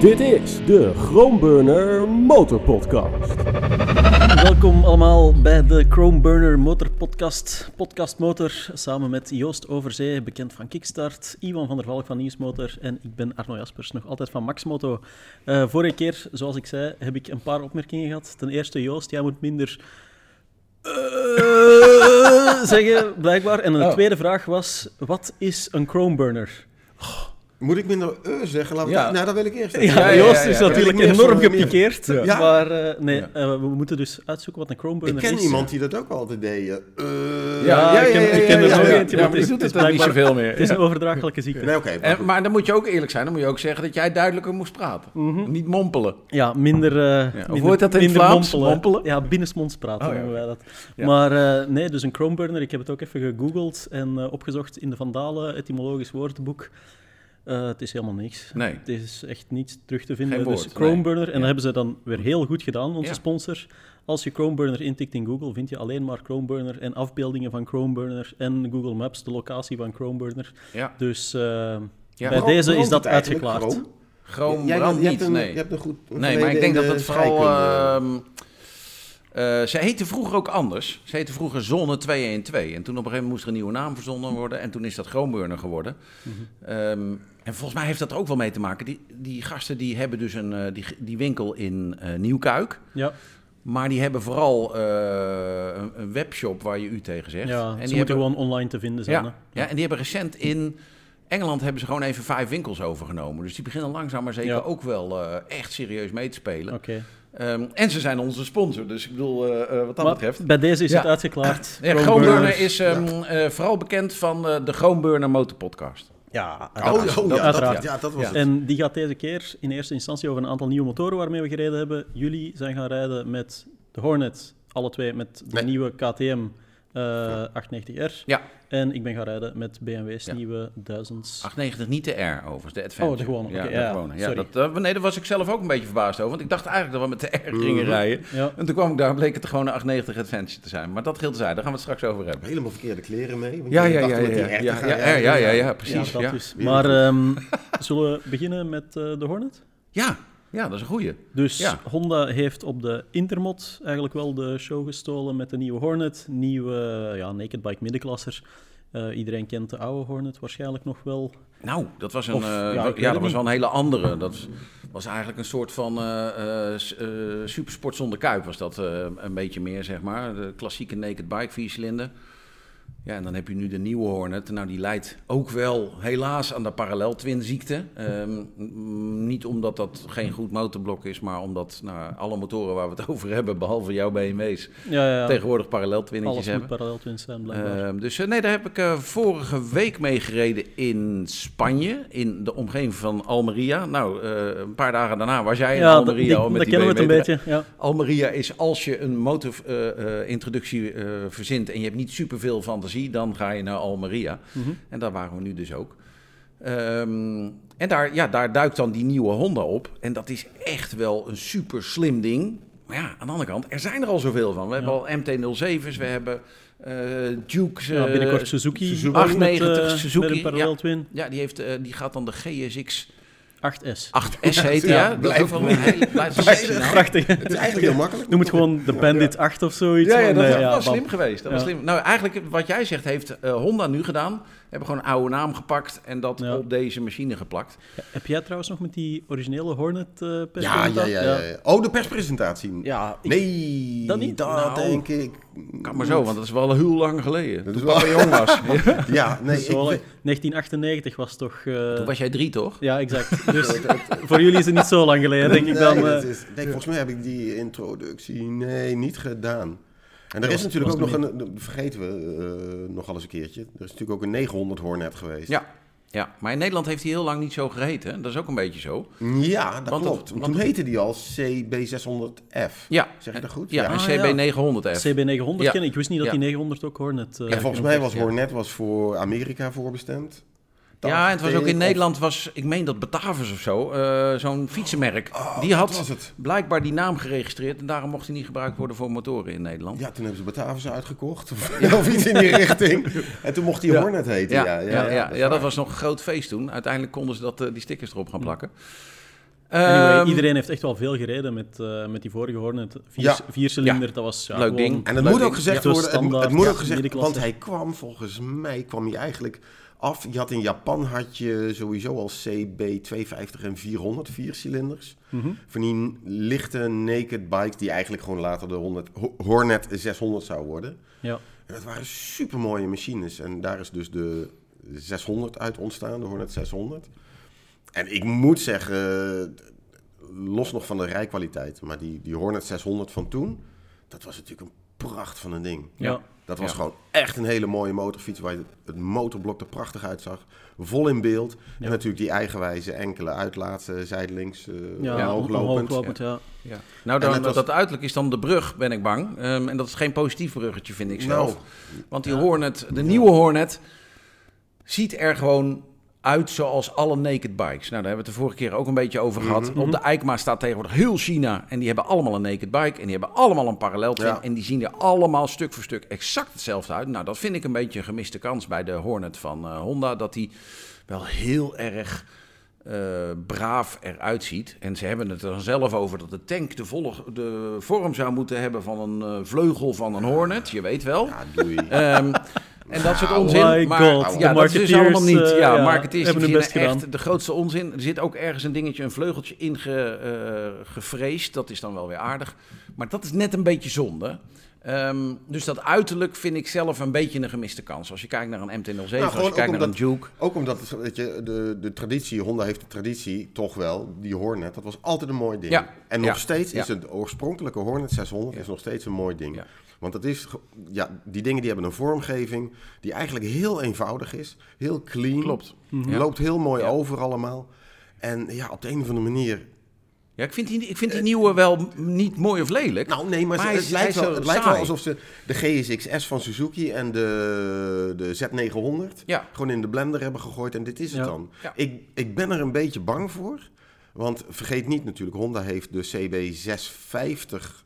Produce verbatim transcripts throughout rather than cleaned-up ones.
Dit is de ChromeBurner MotorPodcast. Welkom allemaal bij de ChromeBurner MotorPodcast, podcast motor, samen met Joost Overzee, bekend van Kickstart, Iwan van der Valk van Nieuwsmotor en ik ben Arno Jaspers, nog altijd van MaxxMoto. Uh, vorige keer, zoals ik zei, heb ik een paar opmerkingen gehad. Ten eerste, Joost, jij moet minder uh, zeggen, blijkbaar. En de oh. tweede vraag was, wat is een ChromeBurner? Oh. Moet ik minder uh zeggen? Laat ja. dat, nou, dat wil ik eerst. Ja, ja, ja, Joost is ja, ja, natuurlijk ja, enorm gepikeerd. Ja. Ja. Maar uh, nee, ja. uh, we moeten dus uitzoeken wat een ChromeBurner is. Ik ken iemand die dat ook altijd deed. Uh, ja, ja, ja, ja, ja, ik ken er zo eentje, maar die doet het dan niet zoveel meer. Het is een overdraaglijke ziekte. Nee, okay, maar, en, maar dan moet je ook eerlijk zijn. Dan moet je ook zeggen dat jij duidelijker moest praten. Mm-hmm. Niet mompelen. Ja, minder... Uh, ja. Minder of hoort dat in Vlaams? Mompelen? Ja, binnensmonds praten oh, ja. noemen wij dat. Ja. Maar uh, nee, dus een ChromeBurner. Ik heb het ook even gegoogeld en opgezocht in de Vandalen etymologisch woordenboek. Uh, het is helemaal niks. Nee. Het is echt niets terug te vinden. Woord, dus ChromeBurner, nee. en ja. dat hebben ze dan weer heel goed gedaan, onze ja. sponsor. Als je ChromeBurner intikt in Google, vind je alleen maar ChromeBurner en afbeeldingen van ChromeBurner en Google Maps, de locatie van ChromeBurner. Ja. Dus uh, ja. bij deze is dat uitgeklaard. Chromebrand niet, een, nee. Je hebt een goed nee, maar ik denk dat het vooral... Uh, uh, ze heette vroeger ook anders. Ze heette vroeger Zonne tweehonderdtwaalf. En toen op een gegeven moment moest er een nieuwe naam verzonnen worden. En toen is dat ChromeBurner geworden. Mm-hmm. Um, En volgens mij heeft dat er ook wel mee te maken. Die, die gasten die hebben dus een, uh, die, die winkel in uh, Nieuwkuik. Ja. Maar die hebben vooral uh, een, een webshop waar je u tegen zegt. Ja, en die moeten hebben... gewoon online te vinden zijn. Ja, hè? Ja, en die hebben recent in Engeland hebben ze gewoon even vijf winkels overgenomen. Dus die beginnen langzaam maar zeker ja. ook wel uh, echt serieus mee te spelen. Okay. Um, en ze zijn onze sponsor, dus ik bedoel, uh, uh, wat dat maar betreft... bij deze is ja. het uitgeklaard. Ja, ChromeBurner is um, ja. uh, vooral bekend van uh, de ChromeBurner MotorPodcast. Ja, uiteraard. Oh, oh, ja, uiteraard. Dat, ja, dat was ja. het. En die gaat deze keer in eerste instantie over een aantal nieuwe motoren waarmee we gereden hebben. Jullie zijn gaan rijden met de Hornet, alle twee met de nee. nieuwe K T M uh, acht negentig R. Ja. En ik ben gaan rijden met B M W's ja. nieuwe duizend... acht negentig, niet de R overigens, de Adventure. Oh, de gewone, okay, ja, ja, de gewone. Ja, sorry. Dat, uh, nee, daar was ik zelf ook een beetje verbaasd over, want ik dacht eigenlijk dat we met de R gingen mm-hmm. rijden. Ja. En toen kwam ik daar, bleek het gewoon een acht negentig Adventure te zijn. Maar dat geldt zij, daar gaan we het straks over hebben. Helemaal verkeerde kleren mee. Ja, ja, ja, ja, ja, ja, precies. Ja, ja. Dus. Maar um, zullen we beginnen met uh, de Hornet? Ja. Ja, dat is een goeie. Dus ja. Honda heeft op de Intermod eigenlijk wel de show gestolen met de nieuwe Hornet. Nieuwe ja, naked bike middenklasser. Uh, iedereen kent de oude Hornet waarschijnlijk nog wel. Nou, dat was, een, of, uh, ja, ja, ja, dat was wel een hele andere. Dat was eigenlijk een soort van uh, uh, uh, supersport zonder kuip was dat uh, een beetje meer, zeg maar. De klassieke naked bike viercilinder. Ja, en dan heb je nu de nieuwe Hornet. Nou, die leidt ook wel helaas aan de paralleltwinziekte. Um, niet omdat dat geen goed motorblok is, maar omdat nou, alle motoren waar we het over hebben, behalve jouw B M W's, ja, ja. tegenwoordig paralleltwinnetjes hebben. Alles moet paralleltwins zijn, blijkbaar. Um, dus nee, daar heb ik uh, vorige week mee gereden in Spanje, in de omgeving van Almeria. Nou, uh, een paar dagen daarna was jij in ja, Almeria die, al met die B M W. Ja, dat kennen we het een beetje. Ja. Almeria is, als je een motorintroductie uh, uh, uh, verzint en je hebt niet superveel van fantasie, dan ga je naar Almeria. Mm-hmm. En daar waren we nu dus ook. Um, en daar, ja, daar duikt dan die nieuwe Honda op. En dat is echt wel een super slim ding. Maar ja, aan de andere kant, er zijn er al zoveel van. We ja. hebben al M T nul zevens, we hebben uh, Dukes. Ja, binnenkort uh, Suzuki. Suzuki. acht negentig met, uh, Suzuki. Met ja, twin. ja, die heeft, uh, die gaat dan de G S X... acht S. acht S heet, ja. ja. Blijft wel een hele... Prachtig. Het is eigenlijk heel makkelijk. Noem het gewoon de Bandit acht of zoiets. Ja, ja, dat is ja, wel slim geweest. Dat ja. was slim. Nou, eigenlijk wat jij zegt, heeft uh, Honda nu gedaan. Hebben gewoon een oude naam gepakt en dat ja. op deze machine geplakt. Ja, heb jij trouwens nog met die originele Hornet uh, perspresentatie? Ja, ja, ja, ja. Oh, de perspresentatie. Ja, ik, nee, dat niet. Dat nou, denk ik. Kan maar zo, want dat is wel heel lang geleden. Dat toen papa jong was. ja, ja nee, dus ik, wel, negentien achtennegentig was toch... Uh... Toen was jij drie, toch? Ja, exact. Dus voor jullie is het niet zo lang geleden, denk nee, ik dan. Uh... Is, denk, ja. Volgens mij heb ik die introductie nee, niet gedaan. En er ja, is natuurlijk ook nog een, vergeten we uh, nogal eens een keertje, er is natuurlijk ook een negenhonderd Hornet geweest. Ja, ja, maar in Nederland heeft hij heel lang niet zo geheten, hè? Dat is ook een beetje zo. Ja, dat want klopt. Het, want toen heette die al C B zeshonderd F. Ja. Zeg je dat goed? Ja, ja. Ah, C B negenhonderd F. C B negenhonderd, ja. ken ik. Ik wist niet dat ja. die negenhonderd ook Hornet... Uh, ja, volgens mij was ja. Hornet was voor Amerika voorbestemd. Dat ja, en het was ook in Nederland, was, ik meen dat Batavus of zo, uh, zo'n fietsenmerk. Oh, die had blijkbaar die naam geregistreerd en daarom mocht hij niet gebruikt worden voor motoren in Nederland. Ja, toen hebben ze Batavus uitgekocht of, ja. of iets in die richting. En toen mocht hij ja. Hornet heten. Ja, ja, ja, ja, ja, ja, dat, ja dat was nog een groot feest toen. Uiteindelijk konden ze dat, uh, die stickers erop gaan plakken. Anyway, um, iedereen heeft echt wel veel gereden met, uh, met die vorige Hornet. Vier, ja. Viercilinder, ja. Dat was... Ja, leuk ding. En het moet ook gezegd ja. worden, standaard, het moet ja, ook gezegd, want hij kwam, volgens mij, kwam hij eigenlijk af. Je had in Japan had je sowieso al C B tweehonderdvijftig en vierhonderd viercilinders. Mm-hmm. Van die lichte naked bikes die eigenlijk gewoon later de honderd, Hornet zeshonderd zou worden. Ja. En dat waren supermooie machines. En daar is dus de zeshonderd uit ontstaan, de Hornet zeshonderd. En ik moet zeggen, los nog van de rijkwaliteit, maar die, die Hornet zeshonderd van toen, dat was natuurlijk een pracht van een ding. Ja. Dat was ja. gewoon echt een hele mooie motorfiets, waar het motorblok er prachtig uitzag. Vol in beeld. Ja. En natuurlijk die eigenwijze enkele uitlaten, zijdelings, uh, ja, omhooglopend. Omhoog ja. Ja. Ja. Nou, dan, was... dat uiterlijk is dan de brug, ben ik bang. Um, en dat is geen positief bruggetje, vind ik zelf. No. Want die ja. Hornet, de nieuwe Hornet, ziet er gewoon... uit zoals alle naked bikes. Nou, daar hebben we het de vorige keer ook een beetje over gehad. Mm-hmm. Op de EICMA staat tegenwoordig heel China. En die hebben allemaal een naked bike. En die hebben allemaal een paralleltrim. Ja. En die zien er allemaal stuk voor stuk exact hetzelfde uit. Nou, dat vind ik een beetje een gemiste kans bij de Hornet van uh, Honda. Dat die wel heel erg uh, braaf eruit ziet. En ze hebben het er dan zelf over dat de tank de, volle, de vorm zou moeten hebben van een uh, vleugel van een Hornet. Je weet wel. Ja, doei. Um, En dat soort onzin, oh maar God, ja, dat is allemaal niet. Ja, uh, ja marketeers hebben echt gedaan. De grootste onzin. Er zit ook ergens een dingetje, een vleugeltje in ge, uh, gevreesd. Dat is dan wel weer aardig. Maar dat is net een beetje zonde. Um, dus dat uiterlijk vind ik zelf een beetje een gemiste kans. Als je kijkt naar een M T nul zeven, nou, als je kijkt omdat, naar een Juke. Ook omdat weet je, de, de traditie, Honda heeft de traditie toch wel, die Hornet, dat was altijd een mooi ding. Ja. En nog ja. steeds ja. is het oorspronkelijke Hornet zeshonderd ja. is nog steeds een mooi ding. Ja. Want dat is, ja, die dingen die hebben een vormgeving die eigenlijk heel eenvoudig is. Heel clean. Klopt. Mm-hmm. Loopt heel mooi ja. over allemaal. En ja, op de een of andere manier... Ja, ik vind die, ik vind die uh, nieuwe wel niet mooi of lelijk. Nou, nee, maar, maar ze, het, is, lijkt, wel, het lijkt wel alsof ze de G S X S van Suzuki en de, de Z negenhonderd ja. gewoon in de blender hebben gegooid. En dit is het ja. dan. Ja. Ik, ik ben er een beetje bang voor. Want vergeet niet natuurlijk, Honda heeft de C B zeshonderdvijftig...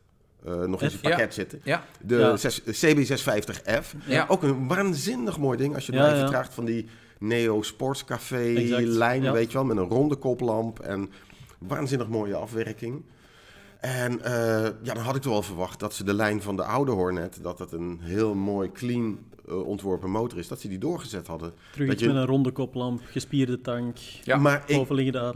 Uh, nog eens een pakket ja. zitten. Ja. De ja. C B zeshonderdvijftig F. Ja. Ook een waanzinnig mooi ding. Als je het ja, even ja. draagt van die Neo Sports Café exact. lijn, ja. weet je wel. Met een ronde koplamp en waanzinnig mooie afwerking. En uh, ja, dan had ik toch wel verwacht dat ze de lijn van de oude Hornet... dat dat een heel mooi, clean uh, ontworpen motor is... dat ze die doorgezet hadden. Terug iets je... met een ronde koplamp, gespierde tank. Ja. Maar ik,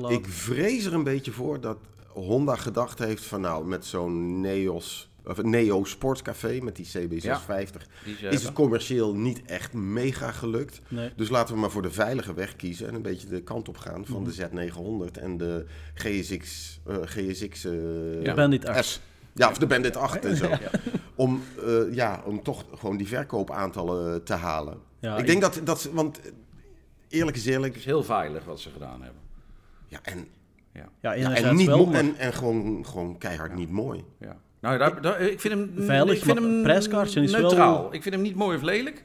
ik vrees er een beetje voor dat... Honda gedacht heeft van nou, met zo'n Neos, of Neo Sportcafé, met die C B zeshonderdvijftig, ja, die is het commercieel niet echt mega gelukt. Nee. Dus laten we maar voor de veilige weg kiezen en een beetje de kant op gaan van mm-hmm. de Z negenhonderd en de G S X, uh, G S X uh, ja. Bandit acht. Ja, of de Bandit acht en zo. Ja. Om, uh, ja, om toch gewoon die verkoopaantallen te halen. Ja, ik denk dat, dat ze, want eerlijk is eerlijk... Het is heel veilig wat ze gedaan hebben. Ja, en... Ja, ja, ja en, niet wel, mo- en, en gewoon, gewoon keihard ja. niet mooi. Ja. Nou, daar, daar, ik vind hem veilig. Ik vind hem prijskaartje is neutraal. Wel... Ik vind hem niet mooi of lelijk,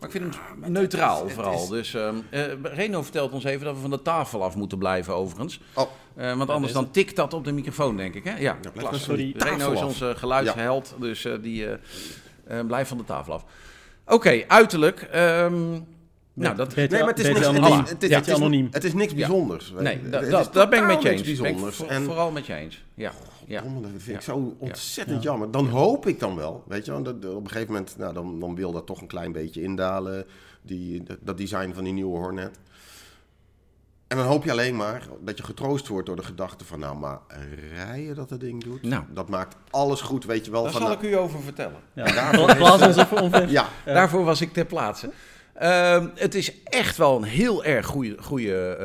maar ik vind hem ja, neutraal is, vooral. Is... Dus um, uh, Reno vertelt ons even dat we van de tafel af moeten blijven overigens, oh. uh, want ja, anders dan tikt dat op de microfoon denk ik. Hè? Ja, ja klas. Sorry. Reno is onze geluidsheld, ja. dus uh, die uh, uh, blijft van de tafel af. Oké, okay, uiterlijk. Um, Nou, dat, nee, maar het is niks, anoniem. Het is, ja, het is, anoniem. Het is niks bijzonders. Ja. Nee, dat, dat, dat ben ik met je eens. Ben ik vo- en... vooral met je eens. Ja. Ja. God, dat vind ja. ik zo ontzettend ja. jammer. Dan ja. hoop ik dan wel, weet je, dat, op een gegeven moment, nou, dan, dan wil dat toch een klein beetje indalen, die, dat, dat design van die nieuwe Hornet. En dan hoop je alleen maar dat je getroost wordt door de gedachte van, nou, maar rijden dat dat ding doet, nou, dat maakt alles goed, weet je wel. Daar van, zal nou, ik u over vertellen. Ja. Daarvoor, heeft, ja. Ja. daarvoor was ik ter plaatse. Uh, het is echt wel een heel erg goede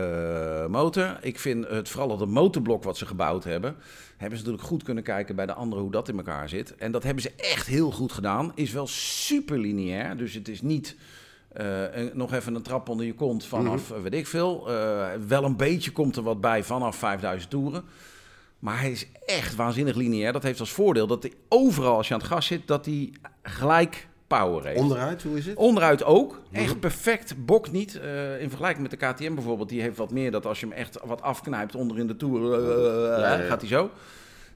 uh, motor. Ik vind het vooral het motorblok wat ze gebouwd hebben... hebben ze natuurlijk goed kunnen kijken bij de anderen hoe dat in elkaar zit. En dat hebben ze echt heel goed gedaan. Is wel super lineair, dus het is niet... Uh, en nog even een trap onder je kont vanaf, mm-hmm. weet ik veel. Uh, wel een beetje komt er wat bij vanaf vijfduizend toeren. Maar hij is echt waanzinnig lineair. Dat heeft als voordeel dat hij overal, als je aan het gas zit, dat hij gelijk... Onderuit, hoe is het? Onderuit ook. Echt perfect, bokt niet. Uh, in vergelijking met de K T M bijvoorbeeld, die heeft wat meer dat als je hem echt wat afknijpt onder in de toer, uh, ja, ja, ja. gaat hij zo.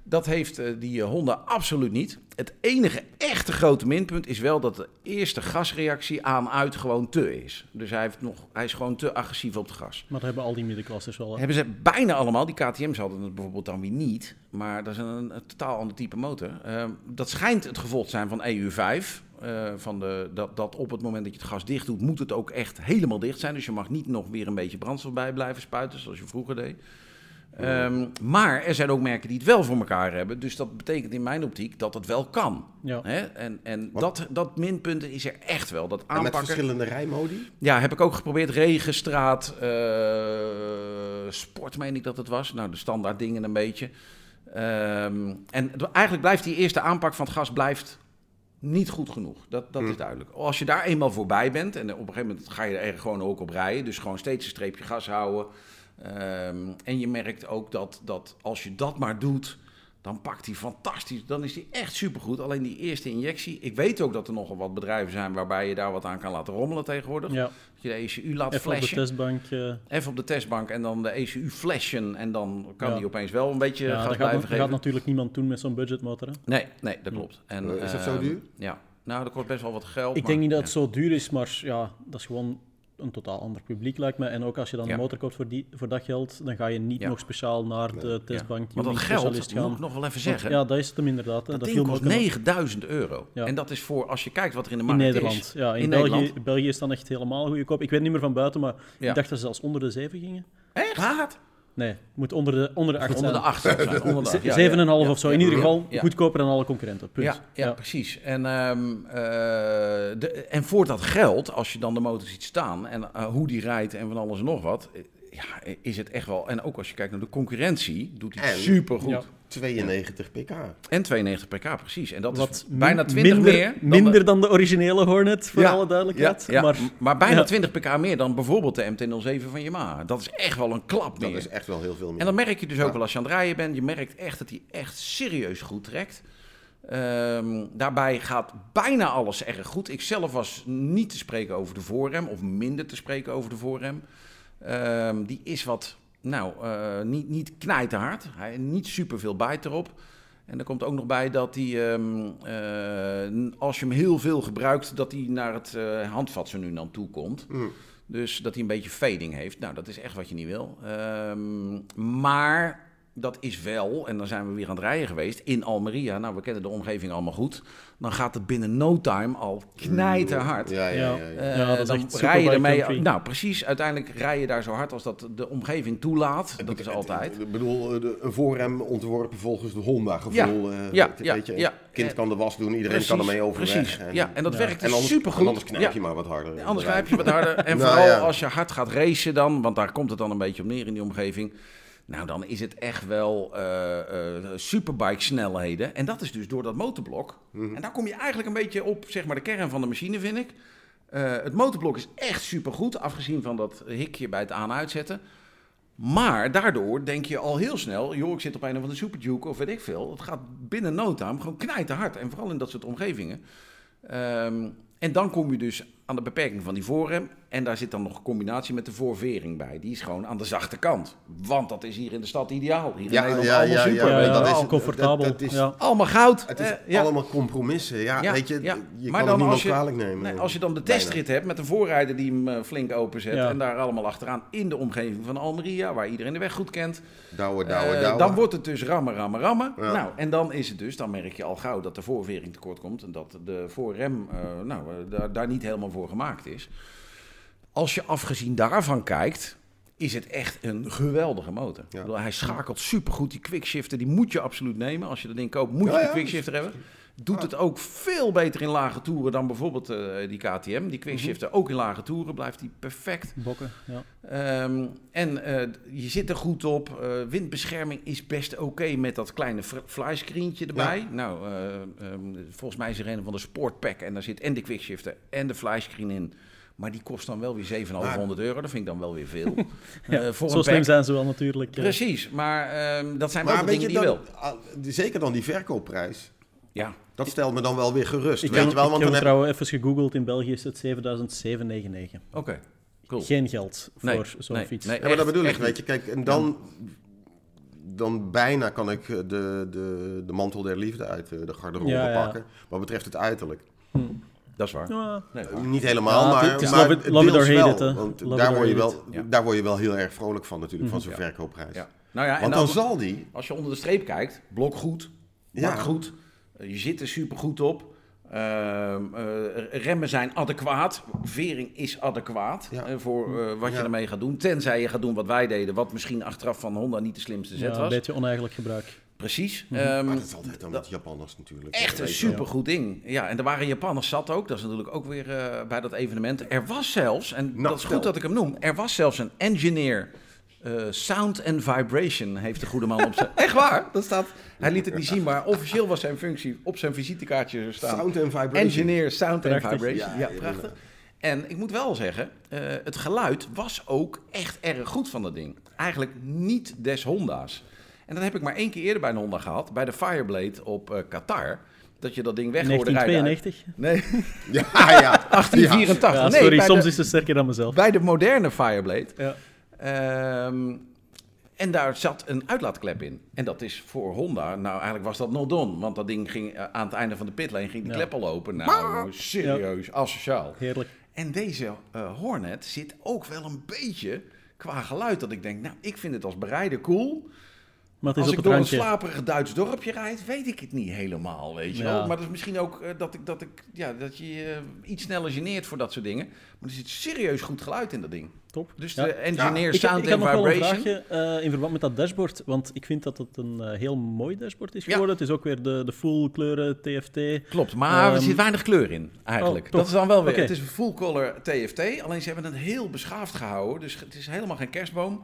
Dat heeft uh, die Honda absoluut niet. Het enige echte grote minpunt is wel dat de eerste gasreactie aan-uit gewoon te is. Dus hij, heeft nog, hij is gewoon te agressief op het gas. Maar dat hebben al die middenklassers wel. Hè? Hebben ze bijna allemaal. Die K T M's hadden het bijvoorbeeld dan weer niet. Maar dat is een, een totaal ander type motor. Uh, dat schijnt het gevolg te zijn van E U vijf. Uh, van de, dat, dat op het moment dat je het gas dicht doet, moet het ook echt helemaal dicht zijn. Dus je mag niet nog weer een beetje brandstof bij blijven spuiten, zoals je vroeger deed. Um, maar er zijn ook merken die het wel voor elkaar hebben. Dus dat betekent in mijn optiek dat het wel kan. Ja. Hè? En, en dat, dat minpunt is er echt wel. Dat aanpakken, en met verschillende rijmodi? Ja, heb ik ook geprobeerd. Regenstraat, uh, sport meen ik dat het was. Nou, de standaard dingen een beetje. Um, en eigenlijk blijft die eerste aanpak van het gas blijft niet goed genoeg. Dat, dat hmm. is duidelijk. Als je daar eenmaal voorbij bent, en op een gegeven moment ga je er gewoon ook op rijden. Dus gewoon steeds een streepje gas houden. Um, en je merkt ook dat, dat als je dat maar doet, dan pakt hij fantastisch. Dan is hij echt supergoed. Alleen die eerste injectie. Ik weet ook dat er nogal wat bedrijven zijn waarbij je daar wat aan kan laten rommelen tegenwoordig. Ja. Dat je de E C U laat even flashen. Even op de testbank. Uh... Even op de testbank en dan de E C U flashen. En dan kan die ja. opeens wel een beetje ja, gas blijven geven. Dat gaat natuurlijk niemand doen met zo'n budgetmotor. Hè? Nee, nee, dat klopt. En, uh, is dat zo duur? Ja. Nou, dat kost best wel wat geld. Ik maar, denk niet dat ja. het zo duur is, maar ja, dat is gewoon een totaal ander publiek lijkt me. En ook als je dan ja. een motor koopt voor, die, voor dat geld, dan ga je niet ja. nog speciaal naar de nee. testbank. Ja. Maar dat geld, moet gaan. ik nog wel even zeggen. Want, ja, dat is het hem inderdaad. Dat, dat ding kost negenduizend euro. Ja. En dat is voor, als je kijkt wat er in de markt in Nederland. is. Ja, in, in België, Nederland. België is dan echt helemaal goedkoop. Ik weet niet meer van buiten, maar ja. ik dacht dat ze zelfs onder de zeven gingen. Echt? Haat? Nee, moet onder de, onder de acht zijn. Onder de acht zijn. Onder de acht. Ja, zeven komma vijf ja, ja. of zo. In ieder geval ja, ja. goedkoper dan alle concurrenten. Punt. Ja, ja, ja. precies. En, um, uh, de, en voor dat geld, als je dan de motor ziet staan en uh, hoe die rijdt en van alles en nog wat, ja, is het echt wel. En ook als je kijkt naar de concurrentie, doet hij supergoed. Ja. tweeënnegentig pk. En tweeënnegentig pk, precies. En dat wat is bijna twintig minder, meer. Dan minder de... dan de originele Hornet, voor ja, alle duidelijkheid. Ja, ja, maar, maar bijna ja. twintig pk meer dan bijvoorbeeld de M T nul zeven van Yamaha. Dat is echt wel een klap meer. Dat is echt wel heel veel meer. En dan merk je dus ja. ook wel als je aan het rijden bent. Je merkt echt dat hij echt serieus goed trekt. Um, daarbij gaat bijna alles erg goed. Ik zelf was niet te spreken over de voorrem. Of minder te spreken over de voorrem. Um, die is wat... Nou, uh, niet, niet knijterhard. Hij, niet superveel bijt erop. En er komt ook nog bij dat hij, um, uh, als je hem heel veel gebruikt, dat hij naar het uh, handvat zo nu en dan toe komt. Mm. Dus dat hij een beetje fading heeft. Nou, dat is echt wat je niet wil. Um, maar dat is wel, en dan zijn we weer aan het rijden geweest, in Almeria. Nou, we kennen de omgeving allemaal goed. Dan gaat het binnen no time al knijterhard. Ja, ja, ja, ja. Uh, ja dat dan rij je ermee. Nou, precies. Uiteindelijk rij je daar zo hard als dat de omgeving toelaat. Dat ik, is altijd. Ik bedoel, een voorrem ontworpen volgens de Honda-gevoel. Ja, uh, ja, ja, weet je, ja. Kind kan de was doen, iedereen precies, kan ermee overweg. Precies, en, ja. En dat ja. werkt en anders, supergoed. En anders knijp je ja. maar wat harder. Anders knijp je wat harder. En nou, vooral ja. als je hard gaat racen dan, want daar komt het dan een beetje op neer in die omgeving. Nou, dan is het echt wel uh, uh, superbike-snelheden. En dat is dus door dat motorblok. Mm-hmm. En daar kom je eigenlijk een beetje op, zeg maar, de kern van de machine, vind ik. Uh, het motorblok is echt supergoed, afgezien van dat hikje bij het aan-uitzetten. Maar daardoor denk je al heel snel, joh, ik zit op een of andere Super Duke of weet ik veel. Het gaat binnen no time gewoon knijterhard. En vooral in dat soort omgevingen. Um, en dan kom je dus aan de beperking van die voorrem. En daar zit dan nog een combinatie met de voorvering bij. Die is gewoon aan de zachte kant. Want dat is hier in de stad ideaal. Hier in ja, Nederland ja, allemaal ja, super. Ja, ja, dat is comfortabel. Dat, dat is ja. allemaal goud. Het is uh, ja. allemaal compromissen. Ja, ja, weet je, ja. je maar kan het niemand kwalijk nemen. Nee, als je dan de testrit hebt met een voorrijder die hem uh, flink openzet. Ja. En daar allemaal achteraan in de omgeving van Almeria. Waar iedereen de weg goed kent. Douwe, douwe, douwe. Uh, dan wordt het dus rammen, rammen, rammen. Ja. Nou, en dan is het dus, dan merk je al gauw dat de voorvering tekort komt. En dat de voorrem uh, nou, uh, daar, daar niet helemaal voor gemaakt is. Als je afgezien daarvan kijkt, is het echt een geweldige motor. Ja. Ik bedoel, hij schakelt supergoed. Die quickshifter, die moet je absoluut nemen. Als je dat ding koopt, moet ja, je ja, een quickshifter hebben. Doet het ook veel beter in lage toeren dan bijvoorbeeld uh, die K T M. Die quickshifter ook in lage toeren blijft die perfect. Bokken, ja. Um, en uh, je zit er goed op. Uh, windbescherming is best oké okay met dat kleine fr- flyscreentje erbij. Ja. Nou, uh, um, volgens mij is er een van de Sportpack. En daar zit en de quickshifter en de flyscreen in. Maar die kost dan wel weer zevenduizend vijfhonderd euro. Dat vind ik dan wel weer veel. ja, uh, voor zo een slim zijn ze wel natuurlijk. Ja. Precies, maar uh, dat zijn maar wel de dingen die dan, je wil. Zeker dan die verkoopprijs. Ja. Dat stelt me dan wel weer gerust. Ik, weet kan, je wel, want ik heb dan trouwens even gegoogeld. In België is het zevenduizend zevenhonderdnegenennegentig. Oké, okay, cool. Geen geld voor nee, zo'n nee, fiets. Nee, ja, maar echt, dat bedoel ik, weet je. Kijk, en dan... Ja. dan bijna kan ik de, de, de mantel der liefde uit de garderobe ja, ja. pakken. Wat betreft het uiterlijk. Hm. Dat is waar. Ja. Nee, uh, niet helemaal, ja, maar, is, maar it, deels wel. It, uh. Want daar word, je wel, ja. daar word je wel heel erg vrolijk van natuurlijk, mm-hmm. van zo'n ja. verkoopprijs. Ja. Nou ja, want en dan, dan zal die... Als je onder de streep kijkt, blok goed, ja. bak goed, je zit er supergoed op. Uh, uh, remmen zijn adequaat, vering is adequaat ja. uh, voor uh, wat ja. je ermee gaat doen. Tenzij je gaat doen wat wij deden, wat misschien achteraf van Honda niet de slimste zet ja, was. Een beetje oneigenlijk gebruik. Precies. Mm-hmm. Um, maar dat is altijd dan met Japanners natuurlijk. Echt een supergoed ding. Ja, en er waren Japanners zat ook. Dat is natuurlijk ook weer uh, bij dat evenement. Er was zelfs, en Not dat is goed well. dat ik hem noem, er was zelfs een engineer... Uh, sound and vibration heeft de goede man op zijn... Echt waar, dat staat... Hij liet het niet zien, maar officieel was zijn functie op zijn visitekaartje staan. Sound and vibration. Engineer, sound and vibration. Ja, ja, prachtig. En ik moet wel zeggen, uh, het geluid was ook echt erg goed van dat ding. Eigenlijk niet des Honda's. En dat heb ik maar één keer eerder bij een Honda gehad, bij de Fireblade op uh, Qatar... Dat je dat ding weg hoorde rijden. negentien tweeënnegentig? Nee. Ja, ja. achttien vierentachtig. Ja, sorry, nee, soms de, is het sterker dan mezelf. Bij de moderne Fireblade... Ja. Um, en daar zat een uitlaatklep in. En dat is voor Honda... Nou, eigenlijk was dat not done. Want dat ding ging uh, aan het einde van de pitlane... ging die ja. klep al open. Nou, serieus, ja. asociaal. Heerlijk. En deze uh, Hornet zit ook wel een beetje... qua geluid dat ik denk... Nou, ik vind het als berijder cool... Maar het is als op ik het door randje. Een slaperig Duits dorpje rijd, weet ik het niet helemaal, weet je ja. wel. Maar dat is misschien ook uh, dat, ik, dat, ik, ja, dat je uh, iets sneller geneert voor dat soort dingen. Maar er zit serieus goed geluid in dat ding. Top. Dus ja. de engineer ja. sound ik, ik and vibration. Ik heb nog wel een vraagje uh, in verband met dat dashboard. Want ik vind dat het een uh, heel mooi dashboard is geworden. Ja. Het is ook weer de, de full kleuren T F T. Klopt, maar um, er zit weinig kleur in eigenlijk. Oh, dat is dan wel weer. Okay. Het is een full color T F T. Alleen ze hebben het heel beschaafd gehouden. Dus het is helemaal geen kerstboom.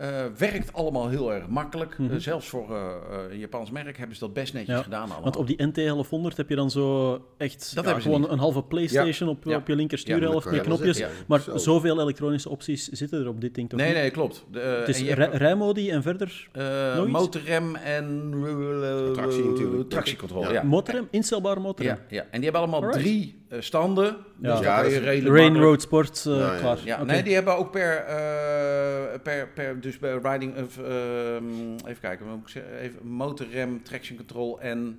Uh, werkt allemaal heel erg makkelijk. Mm-hmm. Uh, zelfs voor uh, uh, een Japans merk hebben ze dat best netjes ja. gedaan allemaal. Want op die M T elfhonderd heb je dan zo echt ja, gewoon niet. Een halve PlayStation ja. Op, ja. op je linker stuurhelft ja, met knopjes. Ja, maar zo. Zoveel elektronische opties zitten er op dit ding toch nee, niet? Nee, nee, klopt. De, uh, het is en re- rijmodi en verder uh, motorrem en... Uh, tractie natuurlijk. Tractiecontrole, ja. ja. Motorrem, instelbare motorrem. Ja, ja. En die hebben allemaal Alright. drie uh, standen. Ja, dus ja, ja Rainroad Sport, uh, ja, ja. klaar. Ja, okay. Nee, die hebben ook per... Uh, per, per Dus bij riding of, uh, even kijken, wat moet ik zeggen? Even motorrem, traction control en...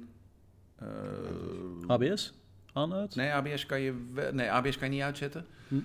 Uh, A B S? Aan, uit? Nee, A B S kan je, we- nee, A B S kan je niet uitzetten. Hm. Um,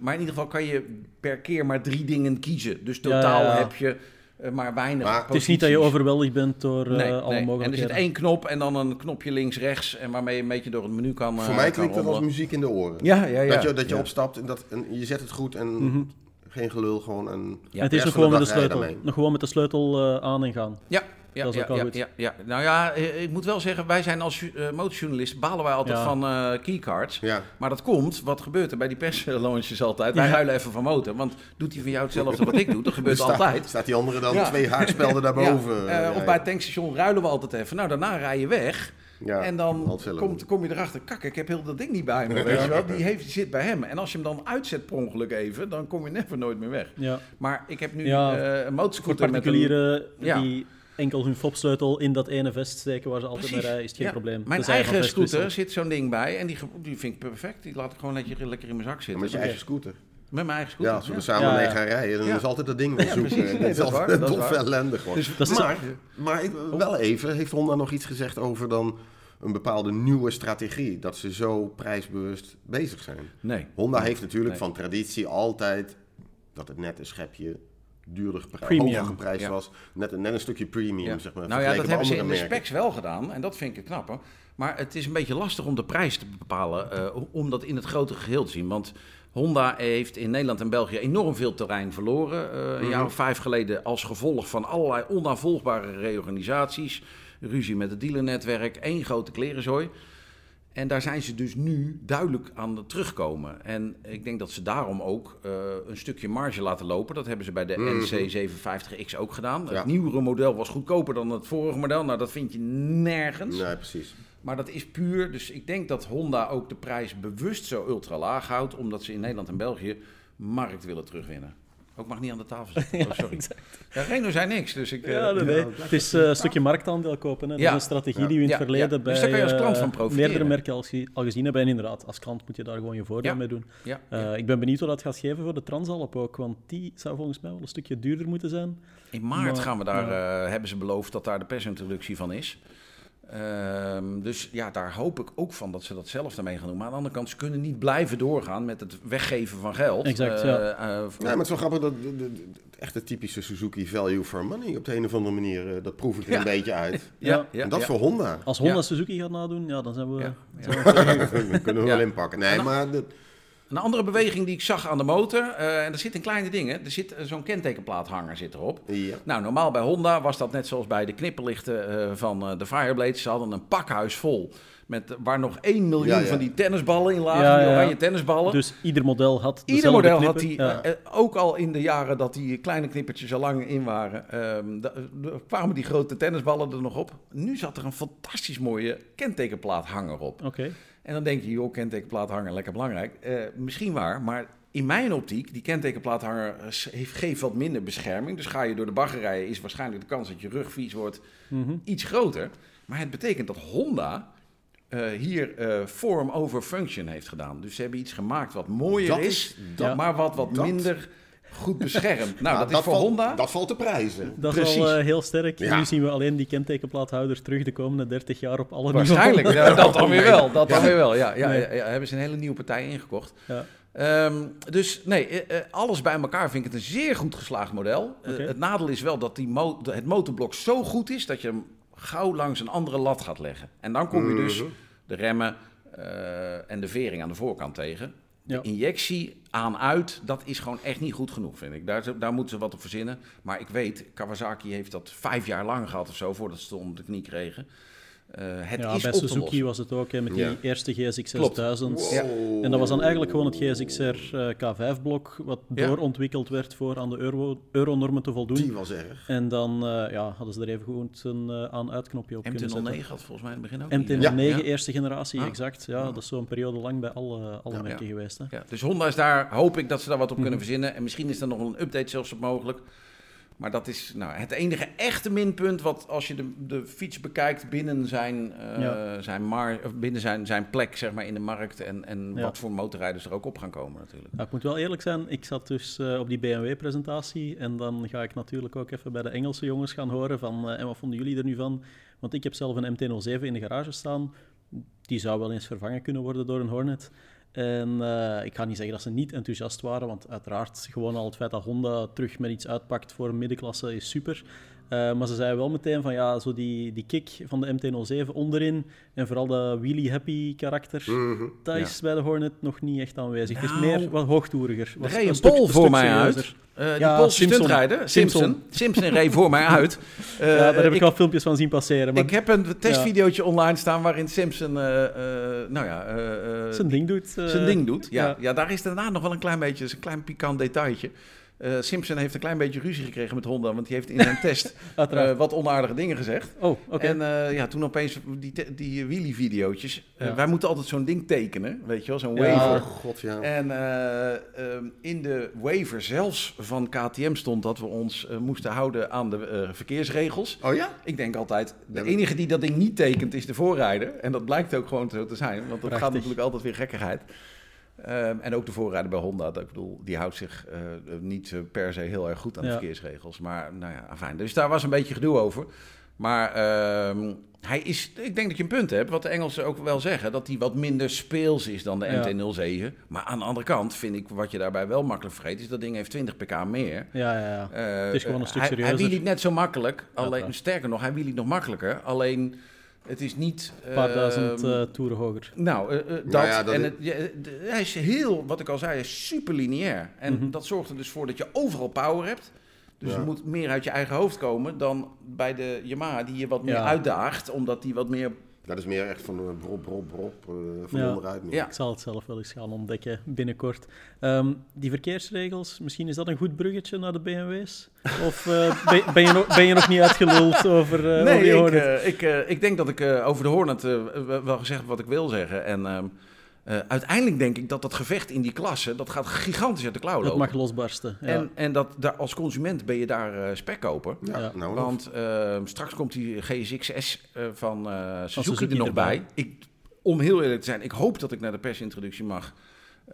maar in ieder geval kan je per keer maar drie dingen kiezen. Dus totaal ja, ja. heb je uh, maar weinig maar, het is niet dat je overweldigd bent door uh, nee, alle nee. mogelijkheden. En er zit één knop en dan een knopje links-rechts... en waarmee je een beetje door het menu kan... Voor uh, mij klinkt dat als muziek in de oren. Ja, ja, ja. Dat je, dat je ja. opstapt en, dat, en je zet het goed en... Mm-hmm. Geen gelul, gewoon een... Ja, het is nog gewoon, de de sleutel, nog gewoon met de sleutel uh, aan en gaan. Ja, ja, dat is ja, ook wel ja, goed. Ja, ja. Nou ja, ik moet wel zeggen, wij zijn als uh, motorjournalist... balen wij altijd ja. van uh, keycards. Ja. Maar dat komt, wat gebeurt er bij die perslaunches altijd? Ja. Wij huilen even van motor, want doet hij van jou hetzelfde wat ik doe? Dat gebeurt dus altijd. Staat, staat die andere dan ja. twee haarspelden daarboven? Ja. Uh, ja, of ja. bij het tankstation ruilen we altijd even. Nou, daarna rij je weg... Ja, en dan komt, kom je erachter, kak, ik heb heel dat ding niet bij me, weet je wel. Die, heeft, die zit bij hem. En als je hem dan uitzet per ongeluk even, dan kom je never nooit meer weg. Ja. Maar ik heb nu ja, uh, een motorscooter met particulieren ja. die enkel hun fopsleutel in dat ene vest steken waar ze altijd Precies. naar rijden, is het geen ja. probleem. Mijn dus eigen scooter zit zo'n ding bij en die, die vind ik perfect. Die laat ik gewoon lekker, lekker in mijn zak zitten. Ja, met je okay. eigen scooter? Met mijn eigen scooter. Ja, als we er samen ja, mee gaan ja. rijden, dan ja. is altijd dat ding weer zoeken. Ja, precies, nee, dat is altijd dof ellende gewoon. Dus, dat maar maar ik, wel even, heeft Honda nog iets gezegd over dan een bepaalde nieuwe strategie? Dat ze zo prijsbewust bezig zijn? Nee. Honda nee. heeft natuurlijk nee. van traditie altijd dat het net een schepje... duurder hoger prijs ja. was. Net een, net een stukje premium, ja. zeg maar. Nou ja, dat hebben ze in merken. De specs wel gedaan. En dat vind ik het knapper. Maar het is een beetje lastig om de prijs te bepalen... Uh, om dat in het grote geheel te zien. Want Honda heeft in Nederland en België enorm veel terrein verloren. Uh, een mm-hmm. jaar of vijf geleden als gevolg van allerlei onnavolgbare reorganisaties. Ruzie met het dealernetwerk. Één grote klerenzooi. En daar zijn ze dus nu duidelijk aan het terugkomen. En ik denk dat ze daarom ook uh, een stukje marge laten lopen. Dat hebben ze bij de mm-hmm. N C zevenhonderdvijftig X ook gedaan. Ja. Het nieuwere model was goedkoper dan het vorige model. Nou, dat vind je nergens. Nee, precies. Maar dat is puur. Dus ik denk dat Honda ook de prijs bewust zo ultra laag houdt... omdat ze in Nederland en België markt willen terugwinnen. Ook mag niet aan de tafel zitten. Ja, oh, sorry. Ja, Reno zei niks. Dus ik, ja, uh, nee. Het is uh, een stukje marktaandeel kopen. Hè. Dat ja. is een strategie ja. die we in het ja. verleden ja. bij dus daar kan je als klant van profiteren. meerdere merken al, al gezien hebben. En inderdaad, als klant moet je daar gewoon je voordeel ja. mee doen. Ja. Ja. Uh, ik ben benieuwd wat dat gaat geven voor de Transalp ook. Want die zou volgens mij wel een stukje duurder moeten zijn. In maart maar, gaan we daar, uh, uh, hebben ze beloofd dat daar de persintroductie van is. Um, dus ja, daar hoop ik ook van dat ze dat zelf daarmee gaan doen. Maar aan de andere kant, ze kunnen niet blijven doorgaan met het weggeven van geld. Exact, uh, ja. Uh, nee, maar het is wel grappig, dat de, de, de, echt de typische Suzuki value for money op de een of andere manier, uh, dat proef ik er ja. een beetje uit. Ja. Ja. Ja. En dat ja. voor Honda. Als Honda ja. Suzuki gaat nadoen, ja, dan zijn we... Ja. Ja. Dan kunnen we ja. wel inpakken. Nee, dan, maar... De, een andere beweging die ik zag aan de motor, uh, en er zit een kleine ding, hè? Er zit uh, zo'n kentekenplaathanger zit erop. Ja. Nou, normaal bij Honda was dat net zoals bij de knipperlichten uh, van uh, de Fireblade. Ze hadden een pakhuis vol, met, waar nog één miljoen ja, ja. van die tennisballen in lagen, ja, ja. die oranje tennisballen. Dus ieder model had Ieder model knipper. had die, ja. uh, uh, ook al in de jaren dat die kleine knippertjes al lang in waren, uh, da, da, kwamen die grote tennisballen er nog op. Nu zat er een fantastisch mooie kentekenplaathanger op. Oké. Okay. En dan denk je, joh, kentekenplaathanger, lekker belangrijk. Uh, misschien waar, maar in mijn optiek, die kentekenplaathanger geeft wat minder bescherming. Dus ga je door de bagger rijden, is waarschijnlijk de kans dat je rug vies wordt mm-hmm. iets groter. Maar het betekent dat Honda uh, hier uh, form over function heeft gedaan. Dus ze hebben iets gemaakt wat mooier dat is, dat, ja. maar wat, wat dat. minder... goed beschermd. Nou, ja, dat, dat is voor valt, Honda... Dat valt te prijzen. Dat is al uh, heel sterk. Ja. Nu zien we alleen die kentekenplaathouder terug de komende dertig jaar op alle niveaus. Waarschijnlijk. Ja, dat dan weer wel. Dat dan ja. weer wel. Ja, ja, nee. ja, ja, hebben ze een hele nieuwe partij ingekocht. Ja. Um, dus nee, alles bij elkaar vind ik het een zeer goed geslaagd model. Okay. Uh, het nadeel is wel dat die mo- het motorblok zo goed is dat je hem gauw langs een andere lat gaat leggen. En dan kom je dus de remmen uh, en de vering aan de voorkant tegen. De ja. injectie aan-uit, dat is gewoon echt niet goed genoeg, vind ik. Daar, daar moeten ze wat op verzinnen. Maar ik weet, Kawasaki heeft dat vijf jaar lang gehad of zo, voordat ze het om de knie kregen. Uh, het ja, is bij Suzuki was het ook, hè, met die ja. eerste G S X zesduizend. Wow. Ja. En dat was dan eigenlijk gewoon het G S X R K vijf blok, wat ja. doorontwikkeld werd voor aan de euro, euronormen te voldoen. Die was erg. En dan uh, ja, hadden ze er even gewoon een uh, aan-uitknopje op M T nul negen kunnen zetten. M T nul negen had volgens mij in het begin ook M T nul negen, ja. ja. eerste generatie, ah. exact. Ja, ja. Dat is zo'n periode lang bij alle, alle ja. merken ja. geweest. Hè. Ja. Dus Honda is daar, hoop ik dat ze daar wat op mm-hmm. kunnen verzinnen. En misschien is er nog een update zelfs op mogelijk. Maar dat is nou, het enige echte minpunt wat als je de, de fiets bekijkt binnen zijn, uh, ja. zijn, mar- binnen zijn, zijn plek zeg maar, in de markt en, en ja. wat voor motorrijders er ook op gaan komen natuurlijk. Nou, ik moet wel eerlijk zijn, ik zat dus uh, op die B M W-presentatie en dan ga ik natuurlijk ook even bij de Engelse jongens gaan horen van uh, en wat vonden jullie er nu van? Want ik heb zelf een M T nul zeven in de garage staan, die zou wel eens vervangen kunnen worden door een Hornet. En uh, ik ga niet zeggen dat ze niet enthousiast waren, want uiteraard gewoon al het feit dat Honda terug met iets uitpakt voor middenklasse is super. Uh, maar ze zeiden wel meteen van ja, zo die, die kick van de M T nul zeven onderin en vooral dat wheelie-happy karakter, mm-hmm. dat ja. is bij de Hornet nog niet echt aanwezig. Nou, het is meer wat hoogtoeriger. Er reed een bol voor mij uit. Uh, die ja, Poolse stuntrijder, Simpson. Simpson, Simpson reed voor mij uit. Uh, ja, daar heb ik al filmpjes van zien passeren. Maar... Ik heb een testvideootje ja. online staan waarin Simpson, uh, uh, nou ja... Uh, zijn ding doet. Uh, zijn ding doet, ja. Ja. ja. Daar is daarna nog wel een klein beetje, een klein pikant detailtje. Uh, Simpson heeft een klein beetje ruzie gekregen met Honda, want die heeft in zijn test uh, wat onaardige dingen gezegd. Oh, okay. En uh, ja, toen opeens die, te- die wheelie-videootjes. Uh, ja. Wij moeten altijd zo'n ding tekenen, weet je wel, zo'n ja. waiver. Oh, God, ja. En uh, um, in de waiver zelfs van K T M stond dat we ons uh, moesten houden aan de uh, verkeersregels. Oh ja? Ik denk altijd, de ja, enige die dat ding niet tekent is de voorrijder. En dat blijkt ook gewoon zo te zijn, want dat Prachtig. gaat natuurlijk altijd weer gekkigheid. Um, en ook de voorrijder bij Honda, dat, ik bedoel, die houdt zich uh, niet uh, per se heel erg goed aan de ja. verkeersregels. Maar nou ja, fijn. Dus daar was een beetje gedoe over. Maar um, hij is, ik denk dat je een punt hebt, wat de Engelsen ook wel zeggen, dat hij wat minder speels is dan de ja. M T nul zeven. Maar aan de andere kant vind ik, wat je daarbij wel makkelijk vergeet, is dat ding heeft twintig pk meer. Ja, ja, ja. Uh, het is gewoon een stuk serieuzer. Hij, hij wieliet net zo makkelijk, alleen, ja, sterker nog, hij wieliet nog makkelijker, alleen... Het is niet... Een paar duizend uh, toeren hoger. Nou, uh, uh, dat. Nou ja, dat. En het, ja, de, hij is heel, wat ik al zei, super lineair. En mm-hmm. dat zorgt er dus voor dat je overal power hebt. Dus ja. er moet meer uit je eigen hoofd komen dan bij de Yamaha, die je wat meer ja. uitdaagt, omdat die wat meer... Dat is meer echt van uh, brop, brop, brop, uh, van ja. onderuit. Ja. Ik zal het zelf wel eens gaan ontdekken binnenkort. Um, die verkeersregels, misschien is dat een goed bruggetje naar de B M W's? Of uh, ben, ben, je no- ben je nog niet uitgeluld over, uh, nee, over die Hornet? Nee, ik, uh, ik, uh, ik denk dat ik uh, over de Hornet uh, wel gezegd heb wat ik wil zeggen. En um, Uh, uiteindelijk denk ik dat dat gevecht in die klasse, dat gaat gigantisch uit de klauw lopen. Het mag losbarsten. Ja. En, en dat, daar, als consument ben je daar uh, spekkoper. Ja, ja. Nou, want uh, straks komt die G S X S uh, van uh, Suzuki, Suzuki er nog erbij. bij. Ik, om heel eerlijk te zijn, ik hoop dat ik naar de persintroductie mag.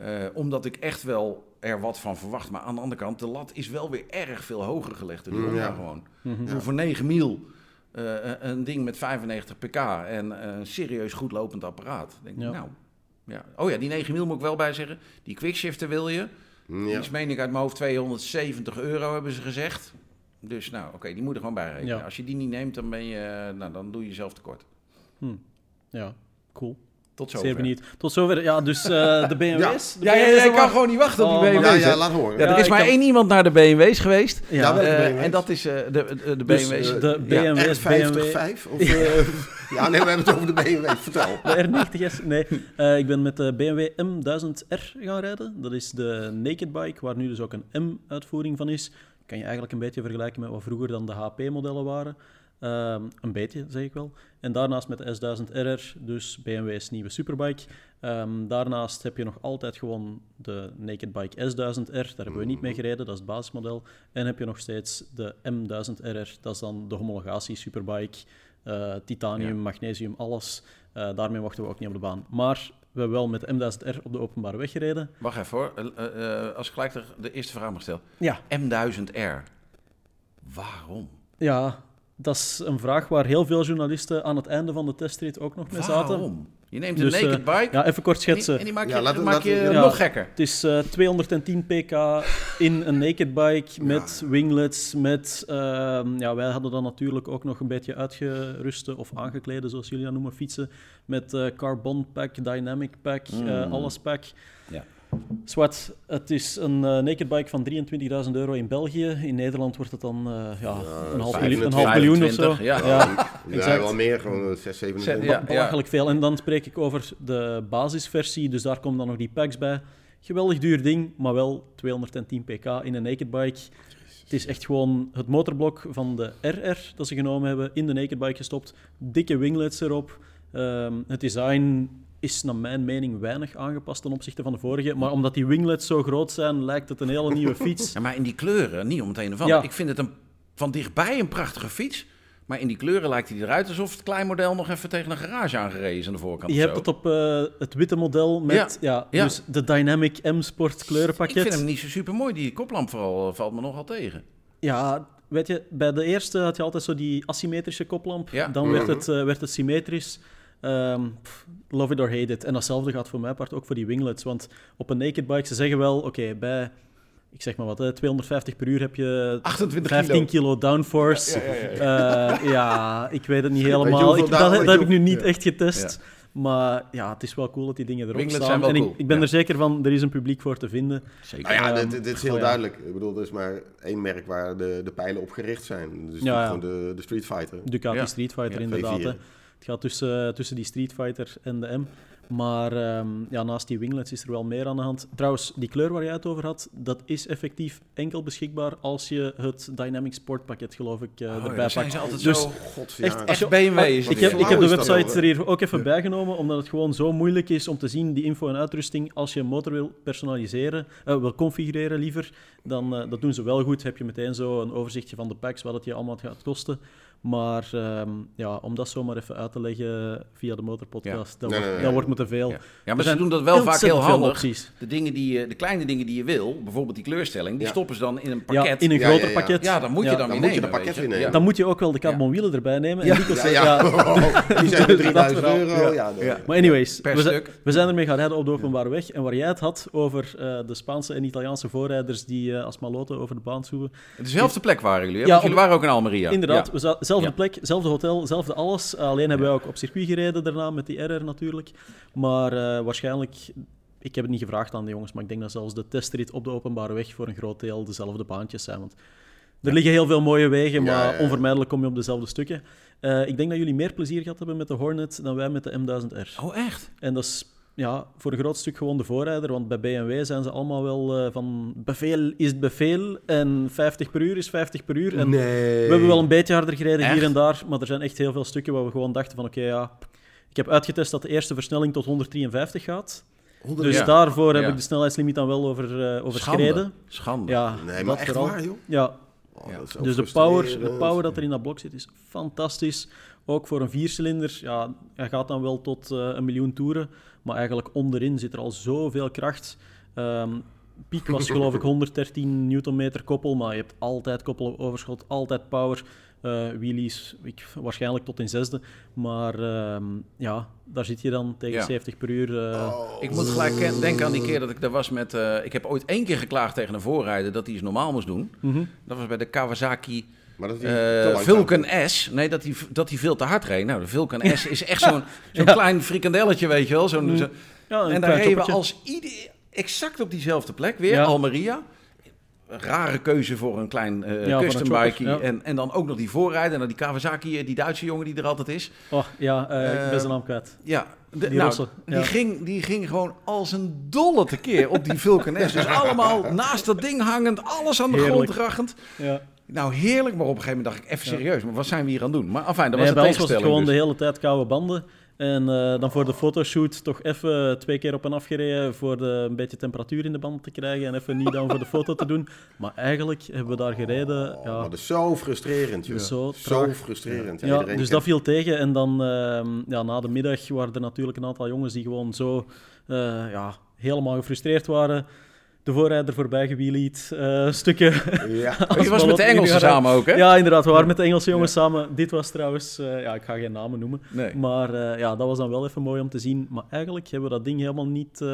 Uh, omdat ik echt wel er wat van verwacht. Maar aan de andere kant, de lat is wel weer erg veel hoger gelegd. Dus mm, ja. gewoon. Mm-hmm. Ja. Voor negen mil... Uh, een ding met vijfennegentig pk en uh, een serieus goed lopend apparaat. Denk ik, ja. Nou, ja. Oh ja, die negen mil moet ik wel bij zeggen. Die quickshifter wil je. Ja. Die is, meen ik uit mijn hoofd, tweehonderdzeventig euro hebben ze gezegd. Dus nou, oké, okay, die moet er gewoon bij rekenen. Ja. Als je die niet neemt, dan ben je, nou, dan doe je jezelf tekort. Hm. Ja, cool. Tot zover. Zeer benieuwd. Tot zover. Ja, dus uh, de B M W's. Ja, jij ja, ja, ja, kan maar... gewoon niet wachten op die B M W's. Ja, ja, laat horen. Ja, er is ja, maar kan... één iemand naar de B M W's geweest. Ja, ja, B M W's. Uh, en dat is uh, de, uh, de B M W's. Dus, uh, de B M W's. vijftig vijf of... Uh, ja, nee, we hebben het over de B M W. Vertel. De R negentig S. Nee, uh, ik ben met de B M W M duizend R gaan rijden. Dat is de naked bike, waar nu dus ook een M-uitvoering van is. Kan je eigenlijk een beetje vergelijken met wat vroeger dan de H P-modellen waren. Um, een beetje, zeg ik wel. En daarnaast met de S duizend R R, dus B M W's nieuwe superbike. Um, daarnaast heb je nog altijd gewoon de Naked Bike S duizend R, daar hebben we niet mee gereden, dat is het basismodel. En heb je nog steeds de M duizend R R, dat is dan de homologatie superbike, uh, titanium, ja. magnesium, alles. Uh, daarmee mochten we ook niet op de baan. Maar we hebben wel met de M duizend R op de openbare weg gereden. Wacht even hoor, uh, uh, als ik gelijk de, de eerste vraag mag stellen. Ja. M duizend R, waarom? Ja... Dat is een vraag waar heel veel journalisten aan het einde van de testrit ook nog mee zaten. Waarom? Je neemt een dus, naked uh, bike... Ja, even kort schetsen. En die, en die maak je, ja, laten, maak laten, je ja, nog gekker. Het is uh, tweehonderdtien pk in een naked bike ja. met winglets, met... Uh, ja, wij hadden dan natuurlijk ook nog een beetje uitgeruste of aangeklede, zoals jullie dat noemen, fietsen. Met uh, carbon pack, dynamic pack, mm. uh, alles pack. Ja. Swat, het is een uh, naked bike van drieëntwintigduizend euro in België. In Nederland wordt het dan uh, ja, ja, een, half miljoen, een half miljoen of zo. Ja, ja, ja wel meer, gewoon zes, zeven miljoen. Ja, belachelijk ja. veel. En dan spreek ik over de basisversie, dus daar komen dan nog die packs bij. Geweldig duur ding, maar wel tweehonderdtien pk in een naked bike. Het is echt gewoon het motorblok van de R R dat ze genomen hebben, in de naked bike gestopt. Dikke winglets erop. Um, het design... is naar mijn mening weinig aangepast ten opzichte van de vorige. Maar omdat die winglets zo groot zijn, lijkt het een hele nieuwe fiets. Ja, maar in die kleuren, niet om het een of ander. Ja. Ik vind het een, van dichtbij een prachtige fiets. Maar in die kleuren lijkt hij eruit alsof het kleinmodel nog even tegen een garage aangereden is aan de voorkant. Je hebt het op uh, het witte model met ja. Ja, ja. Dus de Dynamic M-Sport kleurenpakket. Ik vind hem niet zo super mooi. Die koplamp vooral valt me nogal tegen. Ja... Weet je, bij de eerste had je altijd zo die asymmetrische koplamp. Ja. Dan werd het, uh, werd het symmetrisch. Um, pff, love it or hate it. En datzelfde gaat voor mijn part ook voor die winglets. Want op een naked bike, ze zeggen wel... Oké, okay, bij... Ik zeg maar wat, hè, tweehonderdvijftig per uur heb je vijftien kilo downforce. Ja, ja, ja, ja. Uh, ja, ik weet het niet helemaal. Ik, dat, dat heb ik nu niet ja. echt getest. Ja. Maar ja, het is wel cool dat die dingen erop winglets staan. En ik, cool. ik ben ja. er zeker van, er is een publiek voor te vinden. Zeker. Nou ja, um, dit, dit is heel ja. duidelijk. Ik bedoel, er is maar één merk waar de, de pijlen op gericht zijn. Dus ja, ja. gewoon de, de Street Fighter. Ducati ja. Street Fighter, ja, inderdaad. Hè. Het gaat tussen, tussen die Street Fighter en de M. Maar um, ja, naast die winglets is er wel meer aan de hand. Trouwens, die kleur waar jij het over had, dat is effectief enkel beschikbaar als je het Dynamic Sport pakket, geloof ik, uh, oh, erbij ja, pakt. Zijn ze altijd dus zo... God, ja. echt, echt B M W is ik, heb, ik heb de website er hier ook even ja. bijgenomen, omdat het gewoon zo moeilijk is om te zien, die info en uitrusting. Als je een motor wil personaliseren, uh, wil configureren liever, dan uh, dat doen ze wel goed. Heb je meteen zo een overzichtje van de packs, wat het je allemaal gaat kosten. Maar um, ja, om dat zomaar even uit te leggen via de motorpodcast, ja. dat, nee, wordt, nee, dat nee. wordt me te veel. Ja, ja maar ze doen dat wel vaak heel handig. De, dingen die je, de kleine dingen die je wil, bijvoorbeeld die kleurstelling, die ja. stoppen ze dan in een pakket. Ja, in een ja, groter ja, ja. pakket. Ja, dan moet je ja, dan, dan moet je nemen, pakket nemen. Ja. Dan moet je ook wel de carbonwielen ja. erbij nemen. En die kosten ja, ja. ja. oh, die zijn drieduizend euro. Ja. Ja, nee. ja. Maar anyways, per we, stuk. Zijn, we zijn ermee gaan rijden op de openbare weg. En waar jij het had over uh, de Spaanse en Italiaanse voorrijders die uh, als maloten over de baan zoeken. Dezelfde plek waren jullie, want jullie waren ook in Almeria. Inderdaad, we zaten... Zelfde ja. plek, zelfde hotel, zelfde alles. Alleen hebben wij ook op circuit gereden daarna, met die R R natuurlijk. Maar uh, waarschijnlijk, ik heb het niet gevraagd aan de jongens, maar ik denk dat zelfs de testrit op de openbare weg voor een groot deel dezelfde baantjes zijn. Want er ja. liggen heel veel mooie wegen, maar ja, ja. onvermijdelijk kom je op dezelfde stukken. Uh, ik denk dat jullie meer plezier gehad hebben met de Hornet dan wij met de M duizend R. Oh, echt? En dat is... Ja, voor een groot stuk gewoon de voorrijder, want bij B M W zijn ze allemaal wel uh, van bevel is bevel en vijftig per uur is vijftig per uur. En nee. We hebben wel een beetje harder gereden echt? Hier en daar, maar er zijn echt heel veel stukken waar we gewoon dachten van oké, okay, ja, ik heb uitgetest dat de eerste versnelling tot honderddrieënvijftig gaat. Dus ja. daarvoor heb ja. ik de snelheidslimiet dan wel over, uh, overschreden. Schande. Schande. Ja, nee, maar echt waar, joh. Ja. Oh, ja. Dus de power, de power dat er in dat blok zit is fantastisch. Ook voor een viercilinder. Ja, hij gaat dan wel tot uh, een miljoen toeren. Maar eigenlijk onderin zit er al zoveel kracht. Um, piek was geloof ik honderddertien newtonmeter koppel. Maar je hebt altijd koppeloverschot, altijd power. Uh, wheelies, ik, waarschijnlijk tot in zesde. Maar uh, ja, daar zit je dan tegen ja. zeventig per uur. Uh... Oh. Ik moet gelijk denken aan die keer dat ik daar was met... Uh, ik heb ooit één keer geklaagd tegen een voorrijder dat hij iets normaal moest doen. Mm-hmm. Dat was bij de Kawasaki... Maar dat uh, Vulcan S, nee, dat die, dat die veel te hard reed. Nou, de Vulcan S is echt zo'n, zo'n ja. klein frikandelletje, weet je wel. Zo'n, mm. zo. ja, en daar reden we als ieder, exact op diezelfde plek weer, ja. Almeria. Rare keuze voor een klein uh, ja, custom bike. Ja. En, en dan ook nog die voorrijder. En dan die Kawasaki, die Duitse jongen die er altijd is. Oh ja, uh, uh, ik ben zijn naam kwijt. Ja, de, die, nou, ja. Die, ging, die ging gewoon als een dolle tekeer op die Vulcan S. Dus allemaal naast dat ding hangend, alles aan de Heerlijk. grond raggend. Ja. Nou, heerlijk, maar op een gegeven moment dacht ik, even serieus, maar wat zijn we hier aan doen? Maar afijn, dat was nee, bij ons was het gewoon dus. de hele tijd koude banden. En uh, dan voor de fotoshoot toch even twee keer op en af gereden voor de, een beetje temperatuur in de band te krijgen en even niet down voor de foto te doen. Maar eigenlijk hebben we daar gereden. Ja. Oh, dat is zo frustrerend, joh. Zo, zo frustrerend. Ja, ja, dus kent. dat viel tegen. En dan uh, ja, na de middag waren er natuurlijk een aantal jongens die gewoon zo uh, ja, helemaal gefrustreerd waren. De voorrijder voorbij gewielied, uh, stukken. Ja. Je was met de Engelsen samen ook, hè? Ja, inderdaad. We waren met de Engelse jongens ja. samen. Dit was trouwens... Uh, ja, ik ga geen namen noemen. Nee. Maar uh, ja, dat was dan wel even mooi om te zien. Maar eigenlijk hebben we dat ding helemaal niet, uh,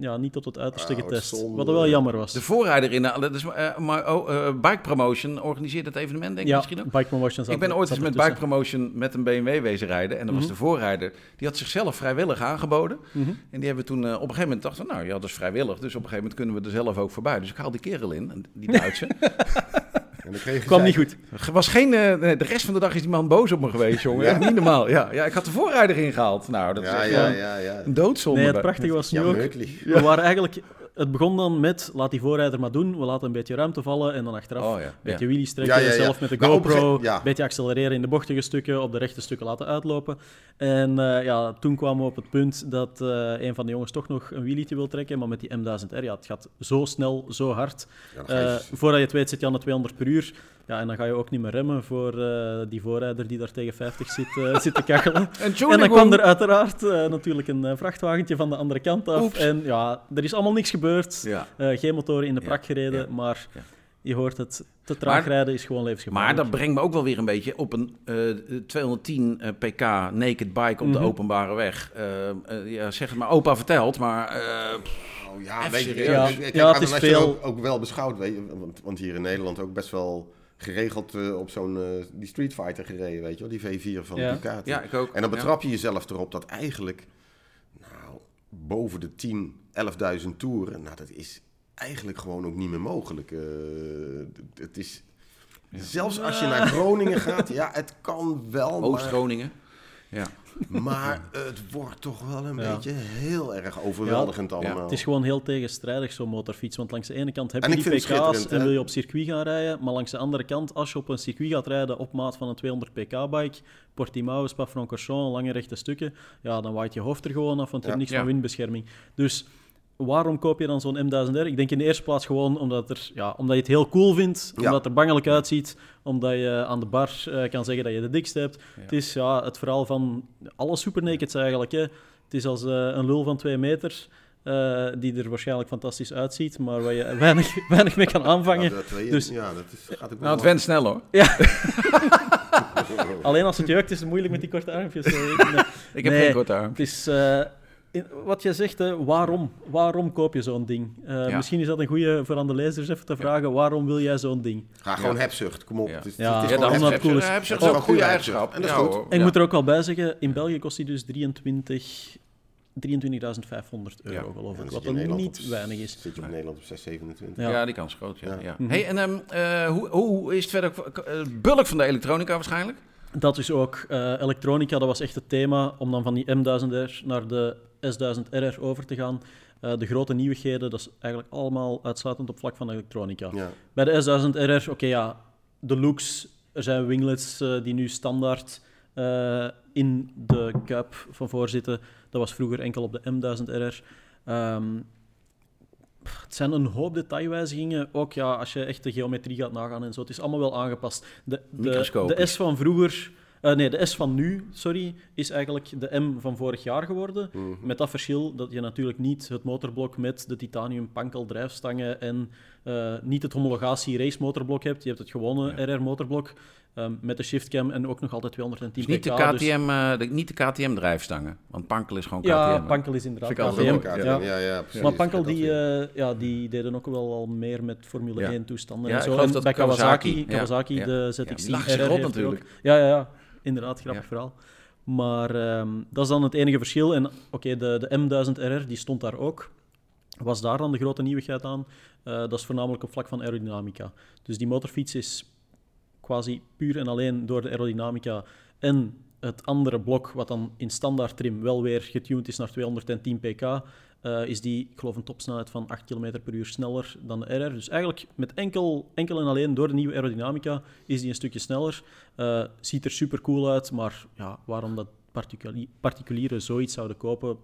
ja, niet tot het uiterste oh, getest. Zonde. Wat wel jammer was. De voorrijder in... Uh, dus, uh, maar, oh, uh, Bike Promotion organiseert het evenement, denk ik ja, misschien ook? Bike Promotion. Ik ben ooit eens met Bike Promotion met een B M W wezen rijden. En dat mm-hmm. was de voorrijder. Die had zichzelf vrijwillig aangeboden. Mm-hmm. En die hebben toen uh, op een gegeven moment dachten... Nou ja, dat is vrijwillig. Dus op een gegeven moment kunnen we er zelf ook voorbij. Dus ik haal die kerel in, die Duitse. En dan kreeg kwam niet goed. Was geen, uh, de rest van de dag is die man boos op me geweest, jongen. Ja. Niet normaal. Ja, ja, ik had de voorrijder ingehaald. Nou, dat ja, is ja, ja, ja. een doodzonde. Nee, het prachtige was nu ja, ook. Ja. We waren eigenlijk... Het begon dan met, laat die voorrijder maar doen. We laten een beetje ruimte vallen. En dan achteraf oh, ja. een beetje wheelie strekken. Ja, ja, ja. Zelf met de GoPro. Een ja. beetje accelereren in de bochtige stukken. Op de rechte stukken laten uitlopen. En uh, ja, toen kwamen we op het punt dat uh, een van de jongens toch nog een wheelietje wil trekken. Maar met die M duizend R, ja, het gaat zo snel, zo hard. Ja, uh, voordat je het weet zit je aan de tweehonderd per uur. Ja, en dan ga je ook niet meer remmen voor uh, die voorrijder die daar tegen vijftig zit, uh, zit te kachelen. En, en dan kwam er uiteraard uh, natuurlijk een uh, vrachtwagentje van de andere kant af. Oeps. En ja, er is allemaal niks gebeurd. Ja. Uh, geen motoren in de prak ja, gereden, ja, maar ja. je hoort het. Te traag maar, rijden is gewoon levensgevaarlijk. Maar dat brengt me ook wel weer een beetje op een uh, tweehonderdtien pk naked bike op mm-hmm. de openbare weg. Uh, uh, ja, zeg het maar, opa vertelt, maar... Uh, oh, ja, weet je, ja. Kijk, ja, kijk, het is veel... Ook, ook wel beschouwd, weet je, want, want hier in Nederland ook best wel... geregeld uh, op zo'n uh, die Street Fighter gereden, weet je wel, die V vier van ja. Ducati. Ja, ik ook. En dan betrap je ja. jezelf erop dat eigenlijk, nou, boven de tien, elfduizend toeren, nou, dat is eigenlijk gewoon ook niet meer mogelijk. Uh, het is, ja. zelfs als je naar Groningen gaat, ja, het kan wel, Oost-Groningen. Maar... Ja. Maar het wordt toch wel een ja. beetje heel erg overweldigend ja. allemaal. Ja. Het is gewoon heel tegenstrijdig, zo'n motorfiets. Want langs de ene kant heb je die pk's en wil je op circuit gaan rijden. Maar langs de andere kant, als je op een circuit gaat rijden op maat van een tweehonderd pk-bike... Portimao, Spa-Francorchamps, lange rechte stukken... ja, dan waait je hoofd er gewoon af, want je ja. hebt niks ja. van windbescherming. Dus... Waarom koop je dan zo'n M duizend R? Ik denk in de eerste plaats gewoon omdat, er, ja, omdat je het heel cool vindt, omdat ja. het er bangelijk uitziet, omdat je aan de bar uh, kan zeggen dat je de dikste hebt. Ja. Het is ja, het verhaal van alle supernakeds eigenlijk. Hè. Het is als uh, een lul van twee meter, uh, die er waarschijnlijk fantastisch uitziet, maar waar je weinig, weinig mee kan aanvangen. Ja, dat, dat, dus, ja, dat is, gaat ook nou, het went snel hoor. Ja. Alleen als het jeukt is het moeilijk met die korte armpjes. Ik heb nee, geen korte arm. Het is... Uh, In, wat jij zegt, hè, waarom? Waarom koop je zo'n ding? Uh, ja. Misschien is dat een goede voor aan de lezers even te vragen. Ja. Waarom wil jij zo'n ding? Ga ja, gewoon ja. hebzucht, kom op. Ja. Het is, ja. het is ja, gewoon dat hebzucht. Hebzucht. Hebzucht is een goede eigenschap. En, dat is ja, goed. en ja. ik moet er ook wel bij zeggen, in België kost die dus drieëntwintigduizend vijfhonderd euro, ja. geloof ik. Ja, wat dan niet op, weinig is. Zit je op Nederland op zes komma zevenentwintig. Ja. ja, die kans is groot. Ja. Ja. Ja. Mm-hmm. Hey, en um, uh, hoe, hoe is het verder? Uh, bulk van de elektronica waarschijnlijk? Dat is ook. Uh, elektronica, dat was echt het thema. Om dan van die M duizend R naar de S duizend R R over te gaan. Uh, de grote nieuwigheden, dat is eigenlijk allemaal uitsluitend op vlak van elektronica. Ja. Bij de S duizend R R, oké okay, ja, de looks. Er zijn winglets uh, die nu standaard uh, in de kuip van voor zitten. Dat was vroeger enkel op de M duizend R R. Um, Het zijn een hoop detailwijzigingen. Ook ja, als je echt de geometrie gaat nagaan en zo. Het is allemaal wel aangepast. De, de, de S van vroeger... Uh, nee, de S van nu, sorry, is eigenlijk de M van vorig jaar geworden. Mm-hmm. Met dat verschil dat je natuurlijk niet het motorblok met de titanium pankel drijfstangen en uh, niet het homologatie race motorblok hebt. Je hebt het gewone ja. R R motorblok um, met de shiftcam en ook nog altijd tweehonderdtien pk. Dus niet de K T M, dus... uh, niet de K T M drijfstangen, want pankel is gewoon K T M. Ja, pankel is inderdaad K T M. K T M. Ja. Ja, ja, precies. Maar pankel die, uh, ja, die deden ook wel al meer met Formule ja. één toestanden. Ja, en zo. Ik en dat bij Kawasaki, Kawasaki, ja. Kawasaki ja. de Z X tien R R lag zich op natuurlijk. Ook. Ja, ja, ja. Inderdaad, grappig ja. verhaal. Maar um, dat is dan het enige verschil. En oké, okay, de, de M duizend R R, die stond daar ook. Was daar dan de grote nieuwigheid aan? Uh, dat is voornamelijk op vlak van aerodynamica. Dus die motorfiets is quasi puur en alleen door de aerodynamica en het andere blok, wat dan in standaard trim wel weer getuned is naar tweehonderdtien pk, uh, is die, ik geloof, een topsnelheid van acht kilometer per uur sneller dan de R R. Dus eigenlijk met enkel, enkel en alleen door de nieuwe aerodynamica is die een stukje sneller. Uh, ziet er super cool uit, maar ja, waarom dat particuli- particulieren zoiets zouden kopen...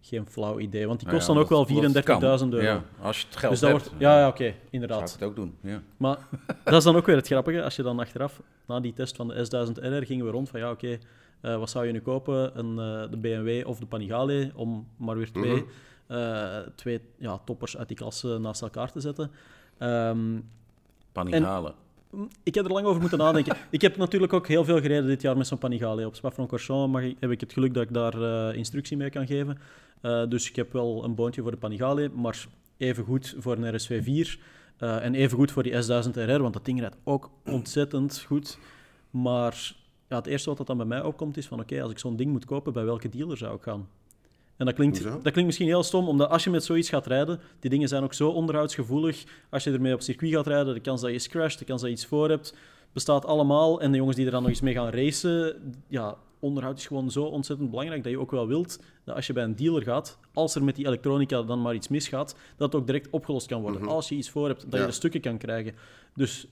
Geen flauw idee, want die kost dan ja, ook wel vierendertigduizend euro. Ja, als je het geld dus dat hebt, wordt, ja, ja oké, okay, inderdaad. Zou ik het ook doen, ja. Maar dat is dan ook weer het grappige. Als je dan achteraf, na die test van de S duizend R R, gingen we rond van ja, oké, okay, uh, wat zou je nu kopen? Een, uh, de B M W of de Panigale, om maar weer twee, mm-hmm. uh, twee ja, toppers uit die klasse naast elkaar te zetten. Um, Panigale. Ik heb er lang over moeten nadenken. Ik heb natuurlijk ook heel veel gereden dit jaar met zo'n Panigale. Op Spa-Francorchamps heb ik het geluk dat ik daar uh, instructie mee kan geven. Uh, dus ik heb wel een boontje voor de Panigale, maar evengoed voor een R S V vier. Uh, en evengoed voor die S duizend R R, want dat ding rijdt ook ontzettend goed. Maar ja, het eerste wat dat dan bij mij opkomt is van oké, okay, als ik zo'n ding moet kopen, bij welke dealer zou ik gaan? En dat klinkt, dat klinkt misschien heel stom, omdat als je met zoiets gaat rijden, die dingen zijn ook zo onderhoudsgevoelig. Als je ermee op circuit gaat rijden, de kans dat je crasht, de kans dat je iets voor hebt, bestaat allemaal. En de jongens die er dan nog eens mee gaan racen, ja, onderhoud is gewoon zo ontzettend belangrijk dat je ook wel wilt dat als je bij een dealer gaat, als er met die elektronica dan maar iets misgaat, dat het ook direct opgelost kan worden. Mm-hmm. Als je iets voor hebt, dat ja. je de stukken kan krijgen. Dus...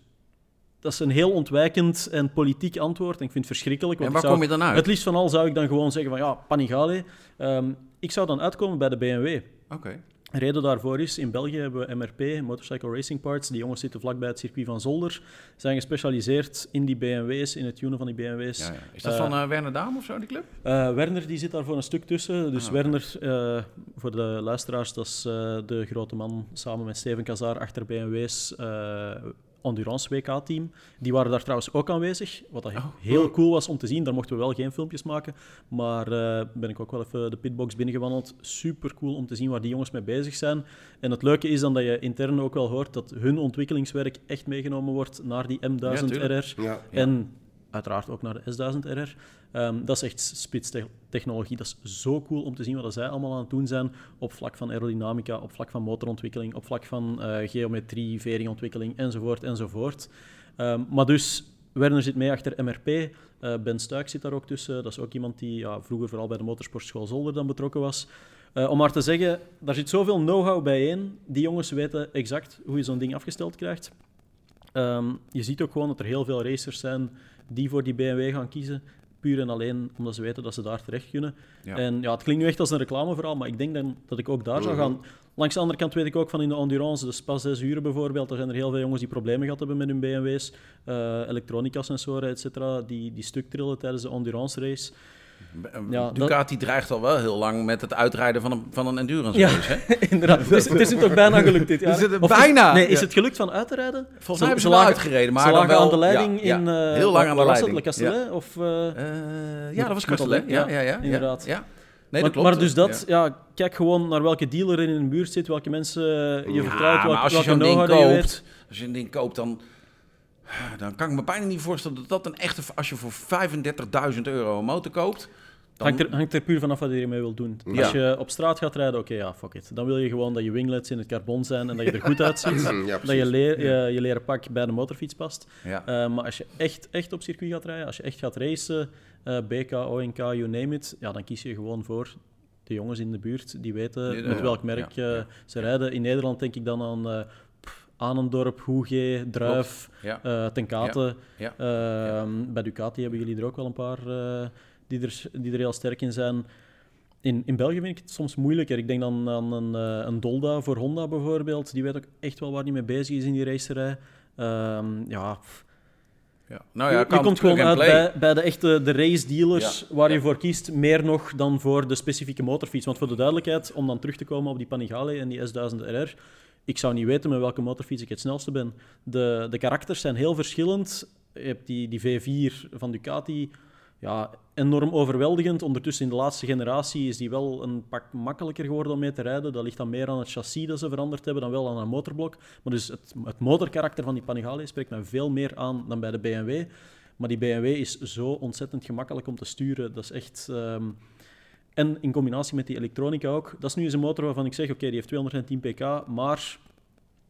Dat is een heel ontwijkend en politiek antwoord. En ik vind het verschrikkelijk. Want en waar zou, kom je dan uit? Het liefst van al zou ik dan gewoon zeggen van ja, Panigale. Um, ik zou dan uitkomen bij de B M W. Oké. Okay. De reden daarvoor is, in België hebben we M R P, Motorcycle Racing Parts. Die jongens zitten vlakbij het circuit van Zolder. Zijn gespecialiseerd in die B M W's, in het tunen van die B M W's. Ja, ja. Is dat uh, van uh, Werner Daam of zo, die club? Uh, Werner die zit daar voor een stuk tussen. Dus ah, Werner, uh, voor de luisteraars, dat is uh, de grote man samen met Steven Kazaar achter B M W's... Uh, Endurance W K-team. Die waren daar trouwens ook aanwezig, wat dat heel cool was om te zien. Daar mochten we wel geen filmpjes maken, maar uh, ben ik ook wel even de pitbox binnengewandeld. Super cool om te zien waar die jongens mee bezig zijn. En het leuke is dan dat je intern ook wel hoort dat hun ontwikkelingswerk echt meegenomen wordt naar die M duizend R R ja, ja. en uiteraard ook naar de S duizend R R. Um, dat is echt spitstechnologie. Dat is zo cool om te zien wat zij allemaal aan het doen zijn op vlak van aerodynamica, op vlak van motorontwikkeling, op vlak van uh, geometrie, veringontwikkeling, enzovoort, enzovoort. Um, maar dus, Werner zit mee achter M R P. Uh, Ben Stuik zit daar ook tussen. Dat is ook iemand die ja, vroeger vooral bij de motorsportschool Zolder dan betrokken was. Uh, om maar te zeggen, daar zit zoveel know-how bijeen. Die jongens weten exact hoe je zo'n ding afgesteld krijgt. Um, je ziet ook gewoon dat er heel veel racers zijn die voor die B M W gaan kiezen. Puur en alleen omdat ze weten dat ze daar terecht kunnen. Ja. En ja, het klinkt nu echt als een reclameverhaal, maar ik denk dan dat ik ook daar zou gaan. Langs de andere kant weet ik ook van in de endurance, de Spa zes uren bijvoorbeeld, er zijn er heel veel jongens die problemen gehad hebben met hun B M W's, uh, elektronica-sensoren, et cetera, die, die stuk trillen tijdens de endurance race. Ja, Ducati dat... dreigt al wel heel lang met het uitrijden van een, van een endurance race. Ja, hè? Inderdaad. Dus, het is hem toch bijna gelukt dit jaar? Is het bijna? Is, nee, is ja. het gelukt van uit te rijden? Volgens mij hebben ze wel uitgereden. Maar ze lagen wel, aan de leiding ja, in... Ja. Heel lang aan de leiding. Was het Le Castellet? Ja, of, uh, uh, ja dat was Castellet. Ja, ja, ja. Inderdaad. Ja. Nee, dat klopt. Maar, maar dus dat, ja. ja, kijk gewoon naar welke dealer in de buurt zit, welke mensen je vertrouwt, ja, welke, als je welke know-how ding koopt, je weet. Als je een ding koopt, dan... Dan kan ik me bijna niet voorstellen dat dat een echte... Als je voor vijfendertigduizend euro een motor koopt... Dan... Hangt, er, hangt er puur vanaf wat je ermee wilt doen. Ja. Als je op straat gaat rijden, oké, okay, ja, fuck it. Dan wil je gewoon dat je winglets in het carbon zijn en dat je er goed uitziet. Ja, dat je, leer, je, je leren pak bij de motorfiets past. Ja. Uh, maar als je echt, echt op circuit gaat rijden, als je echt gaat racen, uh, B K, O N K, you name it, ja, dan kies je gewoon voor... De jongens in de buurt, die weten ja, met welk merk ja, ja. Uh, ze rijden. In Nederland denk ik dan aan... Uh, Aanendorp, Hoege, Druif, ja. uh, Ten Kate. Ja. Ja. Uh, ja. Bij Ducati hebben jullie er ook wel een paar uh, die, er, die er heel sterk in zijn. In, in België vind ik het soms moeilijker. Ik denk dan aan een, een Dolda voor Honda bijvoorbeeld. Die weet ook echt wel waar hij mee bezig is in die racerij. Um, ja... Ja. Nou ja, je, je komt gewoon uit bij, bij de echte de race dealers ja, waar ja. je voor kiest, meer nog dan voor de specifieke motorfiets. Want voor de duidelijkheid, om dan terug te komen op die Panigale en die S duizend R R, ik zou niet weten met welke motorfiets ik het snelste ben. De, de karakters zijn heel verschillend. Je hebt die, die V vier van Ducati, ja, enorm overweldigend. Ondertussen in de laatste generatie is die wel een pak makkelijker geworden om mee te rijden. Dat ligt dan meer aan het chassis dat ze veranderd hebben dan wel aan een motorblok. Maar dus het, het motorkarakter van die Panigale spreekt mij veel meer aan dan bij de B M W. Maar die B M W is zo ontzettend gemakkelijk om te sturen. Dat is echt... Um... En in combinatie met die elektronica ook. Dat is nu eens een motor waarvan ik zeg, oké, okay, die heeft tweehonderdtien pk, maar...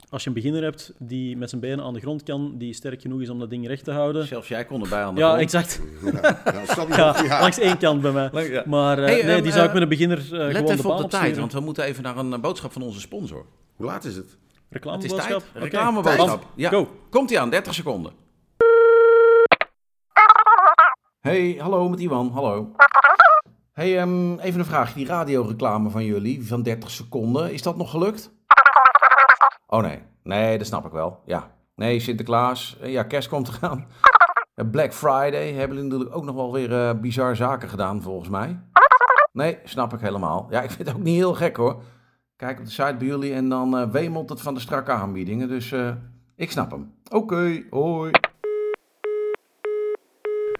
Als je een beginner hebt die met zijn benen aan de grond kan, die sterk genoeg is om dat ding recht te houden. Zelfs jij kon erbij aan de ja, grond. Exact. Ja, exact. Ja, ja. Langs één kant bij mij. Langs, ja. Maar uh, hey, nee, um, die zou ik met een beginner uh, gewoon de baan opsturen. Let even op de tijd, want we moeten even naar een boodschap van onze sponsor. Hoe laat is het? Reclameboodschap. Okay. Reclameboodschap. Ja. Go. Komt-ie aan, dertig seconden. Hey, hallo met Iwan. Hallo. Hey, um, even een vraag. Die radioreclame van jullie, van dertig seconden, is dat nog gelukt? Oh nee, nee, dat snap ik wel, ja. Nee, Sinterklaas, ja, kerst komt eraan. Black Friday hebben jullie natuurlijk ook nog wel weer uh, bizar zaken gedaan, volgens mij. Nee, snap ik helemaal. Ja, ik vind het ook niet heel gek, hoor. Kijk op de site bij jullie en dan uh, wemelt het van de strakke aanbiedingen, dus uh, ik snap hem. Oké, okay, hoi.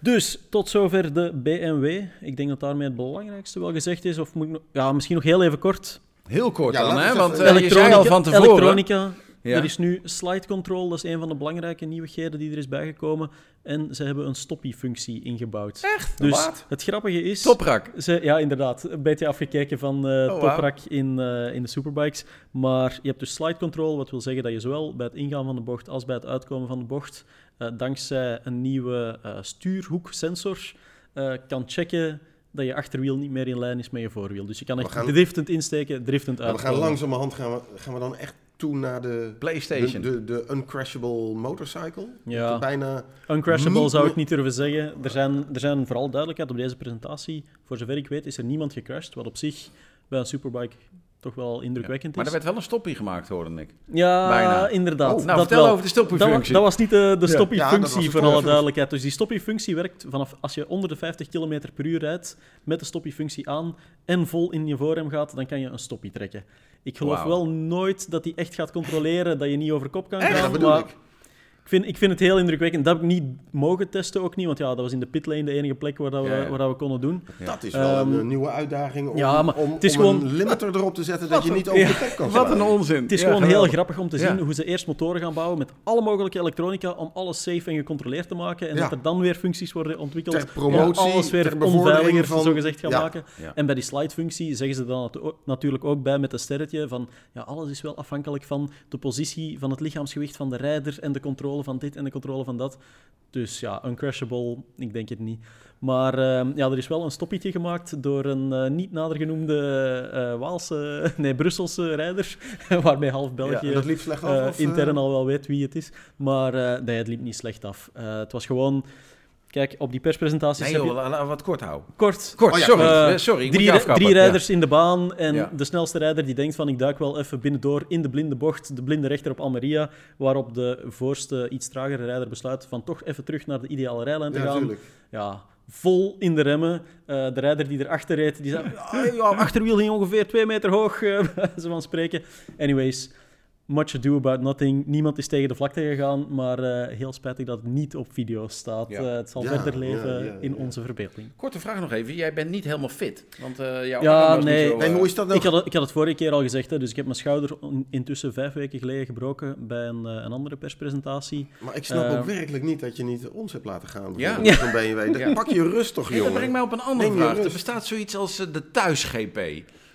Dus, tot zover de B M W. Ik denk dat daarmee het belangrijkste wel gezegd is, of moet ik nog... Ja, misschien nog heel even kort... Heel kort ja, dan, hè? Want uh, je zei al van tevoren. Elektronica. Ja. Er is nu slide control. Dat is een van de belangrijke nieuwigheden die er is bijgekomen. En ze hebben een stoppie-functie ingebouwd. Echt? Dus Wat? Het grappige is... Toprak. Ze, ja, inderdaad. Een beetje afgekeken van uh, oh, toprak wow. in, uh, in de superbikes. Maar je hebt dus slide control. Wat wil zeggen dat je zowel bij het ingaan van de bocht als bij het uitkomen van de bocht... Uh, dankzij een nieuwe uh, stuurhoeksensor uh, kan checken... dat je achterwiel niet meer in lijn is met je voorwiel. Dus je kan echt gaan... driftend insteken, driftend uit. Ja, we gaan langzamerhand gaan we, gaan we dan echt toe naar de... PlayStation. De, de, de uncrashable motorcycle. Ja, bijna uncrashable niet... zou ik niet durven zeggen. Er zijn, er zijn vooral duidelijkheid op deze presentatie. Voor zover ik weet is er niemand gecrashed, wat op zich bij een superbike... toch wel indrukwekkend is. Maar er werd wel een stoppie gemaakt, hoorde ik. Ja, bijna. Inderdaad. Oh, nou, dat vertel wel. Over de stoppiefunctie. Dat, dat was niet de, de stoppiefunctie, ja, ja, voor alle duidelijkheid. Dus die stoppiefunctie werkt vanaf als je onder de vijftig kilometer per uur rijdt, met de stoppiefunctie aan en vol in je voorrem gaat, dan kan je een stoppie trekken. Ik geloof wow. wel nooit dat die echt gaat controleren dat je niet over kop kan echt? gaan. Dat bedoel maar... ik. Ik vind, ik vind het heel indrukwekkend. Dat heb ik niet mogen testen, ook niet. Want ja, dat was in de pitlane de enige plek waar, dat we, ja, ja. waar dat we konden doen. Dat is wel um, een nieuwe uitdaging om, ja, maar om, het is om gewoon, een limiter erop te zetten dat je niet over de plek kan staan. Wat een onzin. Het is ja, gewoon geweldig. Heel grappig om te zien ja. hoe ze eerst motoren gaan bouwen met alle mogelijke elektronica om alles safe en gecontroleerd te maken. En ja. dat er dan weer functies worden ontwikkeld. Ter promotie, om alles weer onveiliger van... zogezegd gaan ja. maken. Ja. En bij die slide-functie zeggen ze dan natuurlijk ook bij met een sterretje van ja, alles is wel afhankelijk van de positie van het lichaamsgewicht van de rijder en de controle van dit en de controle van dat. Dus ja, uncrashable, ik denk het niet. Maar uh, ja, er is wel een stoppietje gemaakt door een uh, niet nader genoemde uh, Waalse, nee, Brusselse rijder, waarmee half België ja, dat liep slecht af, uh, of, intern al wel weet wie het is. Maar uh, nee, het liep niet slecht af. Uh, het was gewoon... Kijk, op die perspresentaties... Nee, joh, je... wat kort houden. Kort. Kort, oh, ja. sorry. Uh, sorry drie, r- drie rijders ja. in de baan en ja. de snelste rijder die denkt van ik duik wel even binnendoor in de blinde bocht, de blinde rechter op Almeria, waarop de voorste, iets tragere rijder besluit van toch even terug naar de ideale rijlijn te ja, gaan. Natuurlijk. Ja, vol in de remmen. Uh, de rijder die erachter reed, die zei... ja, achterwiel ging ongeveer twee meter hoog, uh, bij ze van spreken. Anyways... Much ado about nothing. Niemand is tegen de vlakte gegaan, maar uh, heel spijtig dat het niet op video staat. Ja. Uh, het zal ja, verder leven ja, ja, ja, in ja. onze verbeelding. Korte vraag nog even. Jij bent niet helemaal fit. Want uh, jouw ja, was nee. niet zo... Uh... Nee, hoe is dat nou? ik, had, ik had het vorige keer al gezegd, hè, dus ik heb mijn schouder on, intussen vijf weken geleden gebroken bij een, uh, een andere perspresentatie. Maar ik snap uh, ook werkelijk niet dat je niet ons hebt laten gaan. Ja. ja. Van B M W. Dat ja. Pak je rust toch, jongen. Hey, dat brengt mij op een andere Neem vraag. Er bestaat zoiets als uh, de thuis-G P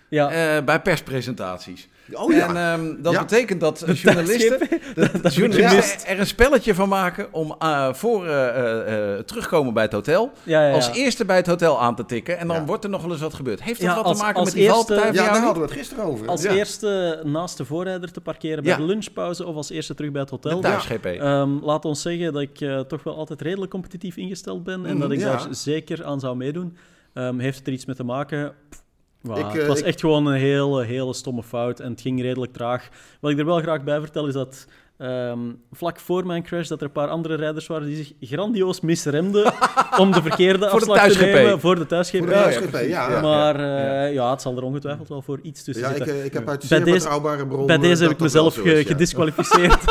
ja. uh, bij perspresentaties. Oh, ja. En um, dat ja. betekent dat journalisten, dat, dat, dat journalisten er een spelletje van maken om uh, voor uh, uh, terugkomen bij het hotel, ja, ja, ja. als eerste bij het hotel aan te tikken. En dan ja. wordt er nog wel eens wat gebeurd. Heeft dat ja, wat als, te maken met die valpartij? Ja, daar hadden we het gisteren over. Als ja. eerste naast de voorrijder te parkeren bij ja. de lunchpauze of als eerste terug bij het hotel. Thuis, G P. Um, laat ons zeggen dat ik uh, toch wel altijd redelijk competitief ingesteld ben en mm, dat ik ja. daar zeker aan zou meedoen. Um, heeft het er iets mee te maken? Pff, Wow, ik, het uh, was ik... echt gewoon een hele, hele stomme fout en het ging redelijk traag. Wat ik er wel graag bij vertel is dat um, vlak voor mijn crash dat er een paar andere rijders waren die zich grandioos misremden om de verkeerde afslag de te nemen voor de thuis-G P. Ja, ja, ja. Maar uh, ja, het zal er ongetwijfeld wel voor iets tussen ja, zitten. Ik, ik heb uit bij deze, bron, bij deze heb ik mezelf ge, is, ja. gedisqualificeerd.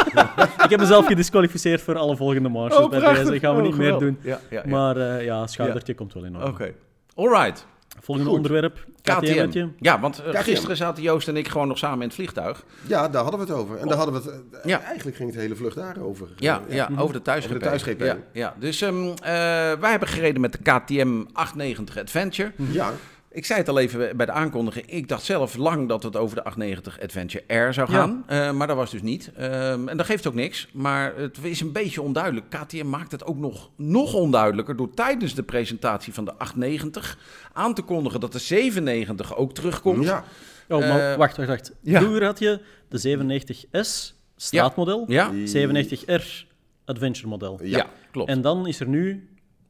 Ik heb mezelf gedisqualificeerd voor alle volgende marches. Oh, bij deze gaan we niet oh, meer doen. Ja, ja, ja. Maar uh, ja, schoudertje ja. komt wel in orde. Oké, alright. Volgende Goed. onderwerp, K T M. Ja, want uh, K T M. Gisteren zaten Joost en ik gewoon nog samen in het vliegtuig. Ja, daar hadden we het over. En daar hadden we het, uh, ja. eigenlijk ging het hele vlucht daarover. Ja, ja, ja mm-hmm. over de thuis-G P. Over de thuis-G P. Ja, ja. Dus um, uh, wij hebben gereden met de K T M acht negentig Adventure. Mm-hmm. Ja. Ik zei het al even bij de aankondiging. Ik dacht zelf lang dat het over de acht negentig Adventure R zou gaan. Ja. Uh, maar dat was dus niet. Uh, en dat geeft ook niks. Maar het is een beetje onduidelijk. K T M maakt het ook nog, nog onduidelijker door tijdens de presentatie van de acht negentig aan te kondigen dat de zeven negentig ook terugkomt. Ja. Oh, maar uh, wacht, wacht, wacht. Ja. Vroeger had je de zeven negentig S, straatmodel. Ja. Ja. zeven negentig R, Adventure model. Ja, ja, klopt. En dan is er nu...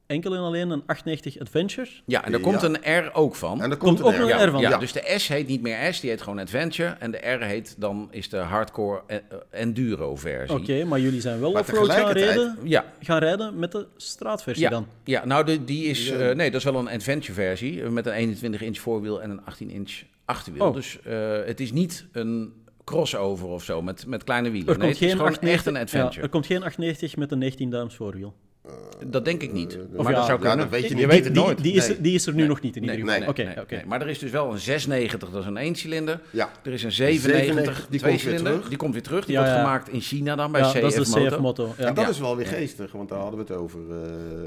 enkel en alleen een acht negentig Adventure. Ja, en daar komt ja. een R ook van. En daar komt, komt een ook R. een R van. Ja, ja. Dus de S heet niet meer S, die heet gewoon Adventure. En de R heet dan is de hardcore enduro-versie. Oké, okay, maar jullie zijn wel maar off-road gaan rijden, ja. gaan rijden met de straatversie ja. dan? Ja, nou, de, die is... Ja. Uh, nee, dat is wel een Adventure-versie. Met een eenentwintig inch voorwiel en een achttien inch achterwiel. Oh. Dus uh, het is niet een... crossover of zo, met, met kleine wielen. Er komt nee, het is gewoon achtnegentig, echt een adventure. Ja, er komt geen acht negentig met een negentien duims voorwiel. Uh, dat denk ik niet. Of maar ja, dat zou kunnen. Ja, dat weet je, je weet het die, nooit. Die is, nee. die is er nu nee. nog niet in ieder geval. Nee. Nee. Okay, nee. Okay. Nee. Maar er is dus wel een zes negentig, dat is een één-cilinder. Ja. Er is een zeven negentig, die twee-cilinder. Die komt weer terug. Die ja, wordt ja. gemaakt in China dan bij ja, C F Moto. Dat is de C F Moto. Ja. En dat ja. is wel weer geestig, want daar hadden we het over uh,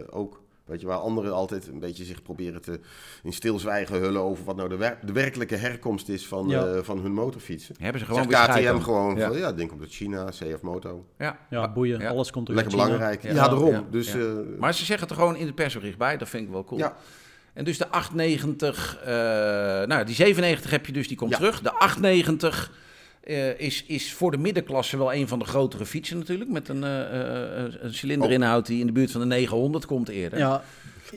ook. Weet je, waar anderen altijd een beetje zich proberen te in stilzwijgen hullen over wat nou de, wer- de werkelijke herkomst is van, ja. uh, van hun motorfietsen. Hebben ze gewoon weer K T M gewoon ja. van, ja, denk op dat China, C F Moto. Ja, ja boeien, ja. alles komt uit Lekker China. belangrijk. Ja, ja daarom. Ja. Dus, ja. Uh, maar ze zeggen het er gewoon in de persbericht bij, dat vind ik wel cool. Ja. En dus de acht negentig, uh, nou die zeven negentig heb je dus, die komt ja. terug. De acht negentig uh, is, is voor de middenklasse wel een van de grotere fietsen natuurlijk. Met een, uh, uh, een cilinderinhoud die in de buurt van de negenhonderd komt eerder. Ja,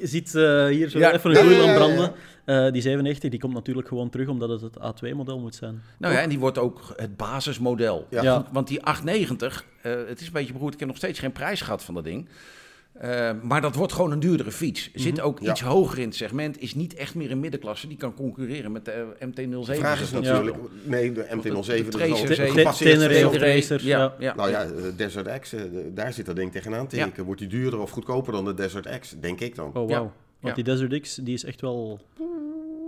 je ziet uh, hier zo ja. even een gloeilamp branden. Uh, die zeven negentig die komt natuurlijk gewoon terug omdat het het A twee model moet zijn. Nou ja, en die wordt ook het basismodel. Ja. Ja. Want die acht negentig, uh, het is een beetje beroerd. Ik heb nog steeds geen prijs gehad van dat ding. Uh, maar dat wordt gewoon een duurdere fiets. Zit mm-hmm. ook ja. iets hoger in het segment. Is niet echt meer een middenklasse. Die kan concurreren met de uh, M T nul zeven. De vraag is natuurlijk... Ja. Nee, de M T nul zeven. De Tracer. Ja. Ja. Nou ja, de Desert X. De, daar zit dat ding tegenaan te hinken. Ja. Wordt die duurder of goedkoper dan de Desert X? Denk ik dan. Oh, wow. Ja. Want ja. die Desert X die is echt wel...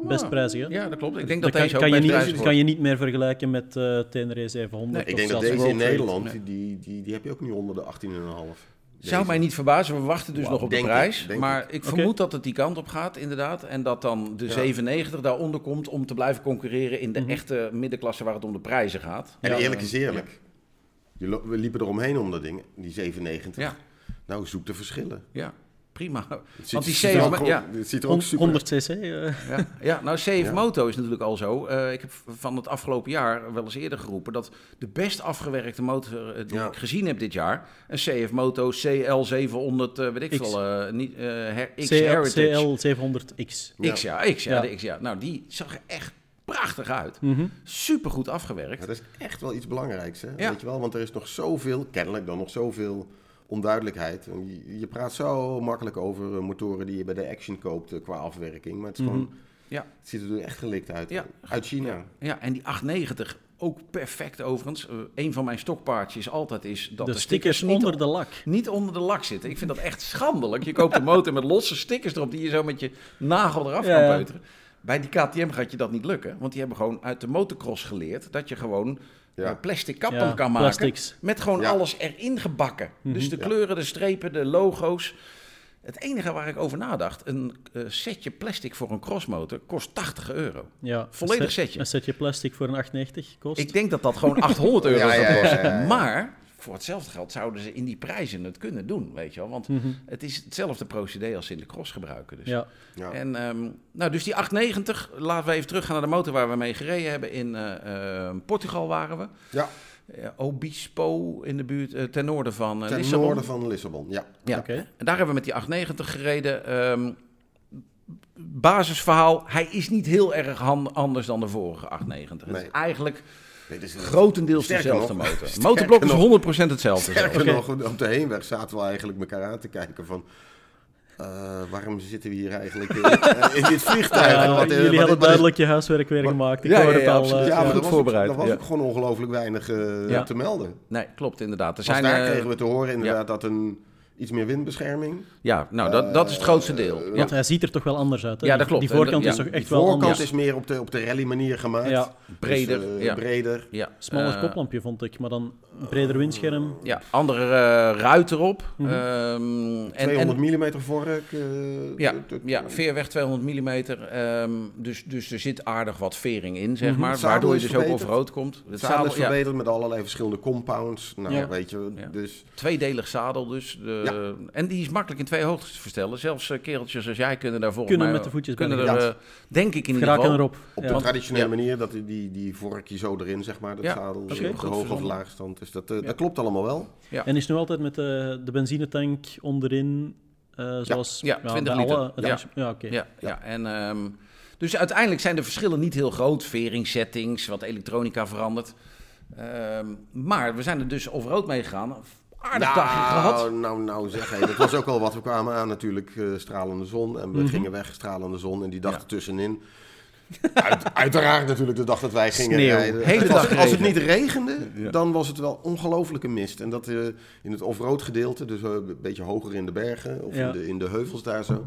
Best prijzig, hè? Ja, dat klopt. Ik denk dat, dat deze kan, ook kan, je niet, kan je niet meer vergelijken met uh, Tenere zevenhonderd. Nee, ik denk dat deze in Nederland... Die, die, die heb je ook nu onder de achttien komma vijf. Deze. Zou mij niet verbazen, we wachten dus wow, nog op de prijs. Ik, maar ik, ik vermoed okay. dat het die kant op gaat, inderdaad. En dat dan de ja. zeven negentig daaronder komt om te blijven concurreren in de mm-hmm. echte middenklasse waar het om de prijzen gaat. En ja, eerlijk is eerlijk. Ja. We liepen eromheen om dat ding, die zeven negentig. Ja. Nou, zoek de verschillen. Ja. Prima. Het want die C F er ook, ja. het ziet er ook super. honderd cc. Uh. Ja. ja, nou C F ja. Moto is natuurlijk al zo. Uh, ik heb van het afgelopen jaar wel eens eerder geroepen dat de best afgewerkte motor die ja. ik gezien heb dit jaar een C F Moto C L zevenhonderd, uh, weet ik X. veel, uh, niet, uh, her, X C L, Heritage. C L zevenhonderd X. Ja. X ja, X ja, ja. de X ja. Nou, die zag er echt prachtig uit. Mm-hmm. Super goed afgewerkt. Ja, dat is echt wel iets belangrijks, hè? Ja. Weet je wel, want er is nog zoveel, kennelijk dan nog zoveel onduidelijkheid. Je praat zo makkelijk over motoren die je bij de Action koopt qua afwerking. Maar het, is gewoon, mm-hmm. ja. het ziet er echt gelikt uit. Ja. Uit China. Ja. ja, en die achtnegentig, ook perfect overigens. Uh, een van mijn stokpaardjes altijd is dat de, de stickers, stickers onder niet, de lak. Niet onder de lak zitten. Ik vind dat echt schandelijk. Je koopt een motor met losse stickers erop die je zo met je nagel eraf ja. kan peuteren. Bij die K T M gaat je dat niet lukken. Want die hebben gewoon uit de motocross geleerd dat je gewoon... Ja. plastic kap ja, kan maken, plastics. Met gewoon ja. alles erin gebakken. Mm-hmm. Dus de kleuren, de strepen, de logo's. Het enige waar ik over nadacht, een uh, setje plastic voor een crossmotor kost tachtig euro. Ja, volledig een set, setje. Een setje plastic voor een acht negentig kost? Ik denk dat dat gewoon achthonderd euro zou ja, ja, kosten. Ja, ja, ja. Maar voor hetzelfde geld zouden ze in die prijzen het kunnen doen, weet je wel. Want mm-hmm. het is hetzelfde procedé als ze in de cross gebruiken. Dus, ja. Ja. En, um, nou, dus die acht negentig, laten we even teruggaan naar de motor waar we mee gereden hebben. In uh, uh, Portugal waren we. Ja. Uh, Obispo in de buurt, uh, ten noorden van uh, ten Lissabon. Ten noorden van Lissabon, ja. ja. Okay. En daar hebben we met die acht negentig gereden. Um, basisverhaal, hij is niet heel erg hand, anders dan de vorige acht negentig. Nee. Het is eigenlijk nee, het is grotendeels dezelfde nog, motor. Het motorblok is honderd procent hetzelfde. Sterker zelfs. nog, op de heenweg zaten we eigenlijk elkaar aan te kijken van... Uh, waarom zitten we hier eigenlijk in, in dit vliegtuig? Ja, wat, jullie wat, hadden wat duidelijk is, je huiswerk weer wat, gemaakt. Ik ja, hoorde ja, het al. Ja, ja, maar goed voorbereid. Er was ja. ook gewoon ongelooflijk weinig uh, ja. te melden. Nee, klopt inderdaad. Er zijn, daar uh, kregen we te horen inderdaad ja. dat een... Iets meer windbescherming. Ja, nou, dat, dat is het grootste deel. Uh, Want ja. hij ziet er toch wel anders uit, hè? Ja, dat klopt. Die voorkant ja. is toch echt voorkant wel anders. De voorkant is meer op de, op de rally-manier gemaakt. Ja. Breder. Dus, uh, ja. breder. Ja. Smaller uh, koplampje, vond ik, maar dan breder windscherm. Ja, andere uh, ruit erop. Mm-hmm. Um, tweehonderd millimeter vork. Uh, ja, ja, veerweg tweehonderd millimeter. Um, dus, dus er zit aardig wat vering in, zeg mm-hmm. maar. Waardoor je dus verbeterd. ook off-road komt. Het zadel is verbeterd ja. met allerlei verschillende compounds. Nou, ja. weet je, ja. dus... Tweedelig zadel dus. De, Ja. En die is makkelijk in twee hoogtes verstellen. Zelfs uh, kereltjes als jij kunnen daar volgens kunnen mij... Kunnen met de voetjes kunnen er, uh, denk ik in ieder geval. Erop. Op ja. de traditionele ja. manier, dat die, die vorkje zo erin, zeg maar. Dat ja. zadel okay. op de hoog of laag stand. Dus dat, uh, ja. dat klopt allemaal wel. Ja. En is nu altijd met uh, de benzinetank onderin, uh, zoals... Ja, ja, ja twintig liter. Alle, ja. Is, ja, okay. ja, ja. ja, en... Um, dus uiteindelijk zijn de verschillen niet heel groot. Veringsettings, wat elektronica verandert. Um, maar we zijn er dus off-road mee gegaan... Aardig nou, gehad. Nou, nou zeg hé, dat was ook wel wat. We kwamen aan natuurlijk, uh, stralende zon. En we mm-hmm. gingen weg, stralende zon. En die dag ja. ertussenin. Uit, uiteraard natuurlijk de dag dat wij gingen Sneeuw. rijden. Hele het dag was, als het niet regende, ja. dan was het wel ongelofelijke mist. En dat uh, in het off-road gedeelte, dus uh, een beetje hoger in de bergen. Of ja. in, de, in de heuvels daar zo.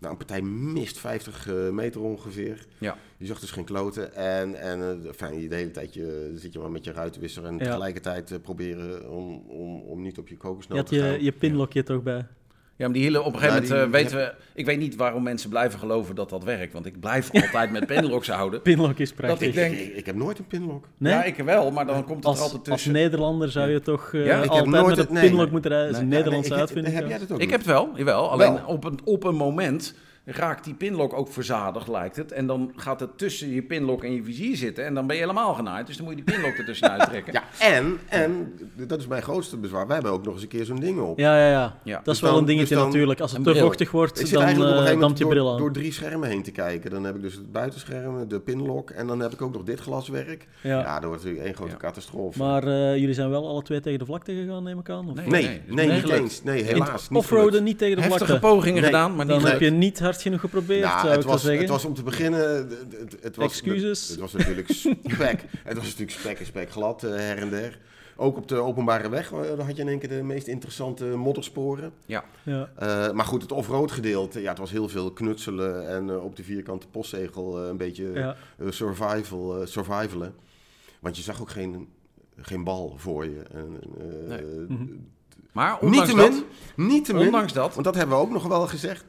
Nou, een partij mist, vijftig meter ongeveer. Ja. Je zag dus geen kloten. En, en uh, fijn, de hele tijd je, zit je maar met je ruitenwisser. En ja. tegelijkertijd uh, proberen om, om, om niet op je kokosnoot te gaan. Je had je pinlokje toch bij? Ja, maar die hele, op een gegeven moment ja, die, weten we... Ik weet niet waarom mensen blijven geloven dat dat werkt. Want ik blijf altijd met pinlocks houden. Pinlock is praktisch. Dat ik, denk, ik, ik heb nooit een pinlock. Nee? Ja, ik wel, maar dan komt het als, er altijd tussen. Als Nederlander zou je toch uh, ja, altijd nooit met een nee, pinlock nee, moeten rijden. Dat is een nee, Nederlandse nee, uitvinding. Heb jij dat ook? Ik heb het wel, jawel. Alleen wel. Op, een, op een moment raakt die pinlock ook verzadigd, lijkt het. En dan gaat het tussen je pinlock en je vizier zitten. En dan ben je helemaal genaaid. Dus dan moet je die pinlock ertussenuit trekken. Ja, en, en, dat is mijn grootste bezwaar, wij hebben ook nog eens een keer zo'n ding op. Ja, ja, ja. ja. Dat dus is wel dan, een dingetje dus dan, natuurlijk. Als het te vochtig wordt, dan uh, dampt je bril door, aan. Door drie schermen heen te kijken. Dan heb ik dus het buitenscherm, de pinlock. En dan heb ik ook nog dit glaswerk. Ja, ja, dat wordt natuurlijk één grote ja. catastrofe. Maar uh, jullie zijn wel alle twee tegen de vlakte gegaan, neem ik aan? Of? Nee, nee, nee, nee, nee, niet eens. Nee, helaas. Offroaden niet tegen de vlakte. Heftige pogingen gedaan, maar dan heb je niet hard genoeg geprobeerd, nou, zou het ik was, zeggen. Het was om te beginnen... Het, het was, Excuses. Het, het was natuurlijk spek. Het was natuurlijk spek en spek glad, uh, her en der. Ook op de openbare weg uh, had je in één keer de meest interessante moddersporen. Ja. ja. Uh, maar goed, het off-road gedeelte, ja, het was heel veel knutselen en uh, op de vierkante postzegel uh, een beetje ja. uh, survival, uh, survivalen. Want je zag ook geen, geen bal voor je. Uh, uh, nee. uh, mm-hmm. Maar ondanks niet te min, dat... Niet te min, ondanks dat... Want dat hebben we ook nog wel gezegd.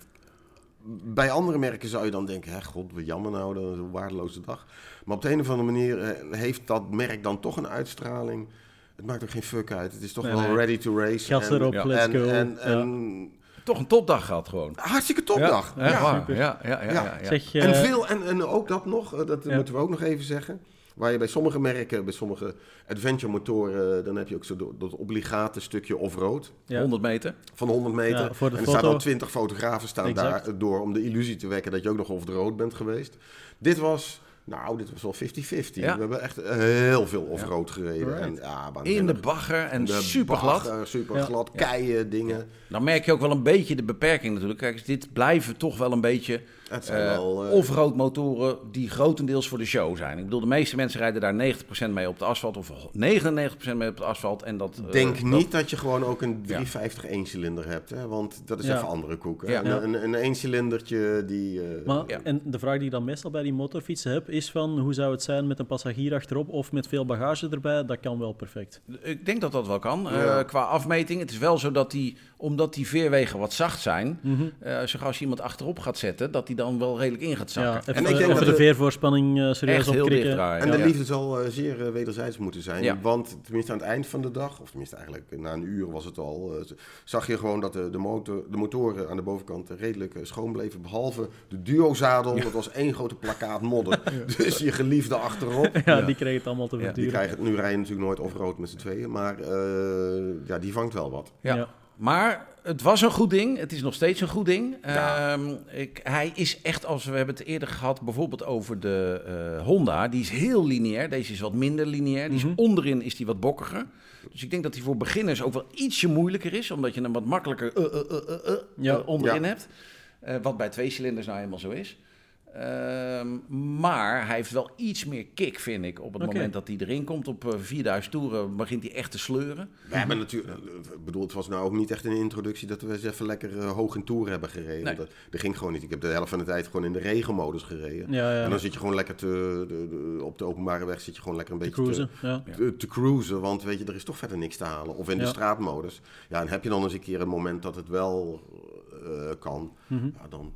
Bij andere merken zou je dan denken, hè, god, we jammer nou, dat is een waardeloze dag. Maar op de een of andere manier heeft dat merk dan toch een uitstraling. Het maakt ook geen fuck uit. Het is toch nee, wel nee. ready to race. Gas erop, en, let's en, go. En, ja. en, toch een topdag gehad gewoon. Hartstikke topdag. Ja, ja, super. Ja, ja, ja, ja. ja. Zeg, uh... en, veel, en, en ook dat nog, dat ja. moeten we ook nog even zeggen. Waar je bij sommige merken, bij sommige adventure motoren, dan heb je ook zo dat, dat obligate stukje off-road. Ja. honderd meter. Van honderd meter. Ja, voor de en er foto. staan al twintig fotografen staan exact. daar door om de illusie te wekken dat je ook nog off-road bent geweest. Dit was, nou, dit was wel vijftig vijftig. Ja. We hebben echt heel veel off-road ja. gereden. Right. En, ja, in de bagger en super glad. Super glad, ja. keien, dingen. Ja. Dan merk je ook wel een beetje de beperking natuurlijk. Kijk, dit blijven toch wel een beetje... Het zijn uh, wel, uh, off-road motoren die grotendeels voor de show zijn. Ik bedoel, de meeste mensen rijden daar negentig procent mee op de asfalt of negenennegentig procent mee op de asfalt. En dat, uh, Denk dat... niet dat je gewoon ook een driehonderdvijftig ja. één-cylinder hebt, hè? Want dat is ja. even andere koek. Ja. Een, een, een één-cylindertje die... Uh, maar, ja. En de vraag die ik dan meestal bij die motorfietsen heb, is van hoe zou het zijn met een passagier achterop of met veel bagage erbij? Dat kan wel perfect. Ik denk dat dat wel kan, ja. uh, qua afmeting. Het is wel zo dat die, omdat die veerwegen wat zacht zijn, mm-hmm. uh, zoals als je iemand achterop gaat zetten, dat die dan wel redelijk in gaat zakken. Ja, even, en ik denk dat de veervoorspanning uh, serieus opkrikken. En ja. de liefde zal uh, zeer uh, wederzijds moeten zijn. Ja. Want tenminste aan het eind van de dag, of tenminste eigenlijk na een uur was het al, uh, zag je gewoon dat de, de, motor, de motoren aan de bovenkant redelijk uh, schoon bleven. Behalve de duozadel, ja. dat was één grote plakkaat modder. Ja. Dus je geliefde achterop. Ja, ja. die kreeg het allemaal te verduren. Ja, die krijgen, nu rijden natuurlijk nooit off-road met z'n tweeën, maar uh, ja, die vangt wel wat. Ja. ja. maar het was een goed ding. Het is nog steeds een goed ding. Ja. Um, ik, hij is echt, als we hebben het eerder gehad, bijvoorbeeld over de uh, Honda. Die is heel lineair. Deze is wat minder lineair. Die is, mm-hmm. Onderin is die wat bokkiger. Dus ik denk dat die voor beginners ook wel ietsje moeilijker is. Omdat je hem wat makkelijker uh, uh, uh, uh, ja. uh, onderin ja. hebt. Uh, wat bij twee cilinders nou helemaal zo is. Um, maar hij heeft wel iets meer kick, vind ik. Op het okay. moment dat hij erin komt op uh, vierduizend toeren, begint hij echt te sleuren. We hebben natuurlijk, ik bedoel, het was nou ook niet echt een introductie dat we eens even lekker uh, hoog in toeren hebben gereden. Nee. Dat, dat ging gewoon niet. Ik heb de helft van de tijd gewoon in de regenmodus gereden. Ja, ja. En dan zit je gewoon lekker te, de, de, op de openbare weg zit je gewoon lekker een beetje te cruisen, te, ja. te, te cruisen. Want weet je, er is toch verder niks te halen. Of in ja. de straatmodus. Ja, en heb je dan eens een keer een moment dat het wel uh, kan, mm-hmm. ja, dan...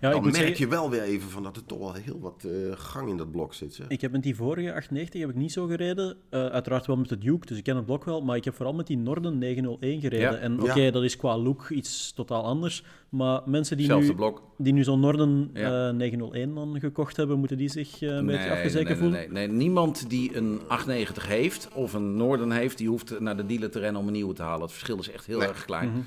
Ja, dan merk zeggen, je wel weer even van dat er toch wel heel wat uh, gang in dat blok zit. Hè? Ik heb met die vorige acht negentig heb ik niet zo gereden. Uh, uiteraard wel met de Duke, dus ik ken het blok wel. Maar ik heb vooral met die Norden negen nul één gereden. Ja. En oké, okay, ja. dat is qua look iets totaal anders. Maar mensen die, nu, die nu zo'n Norden ja. uh, negen nul één dan gekocht hebben, moeten die zich uh, een nee, beetje afgezekerd nee, voelen? Nee, nee, nee, niemand die een acht negentig heeft of een Norden heeft, die hoeft naar de dealer te rennen om een nieuwe te halen. Het verschil is echt heel nee. erg klein. Mm-hmm.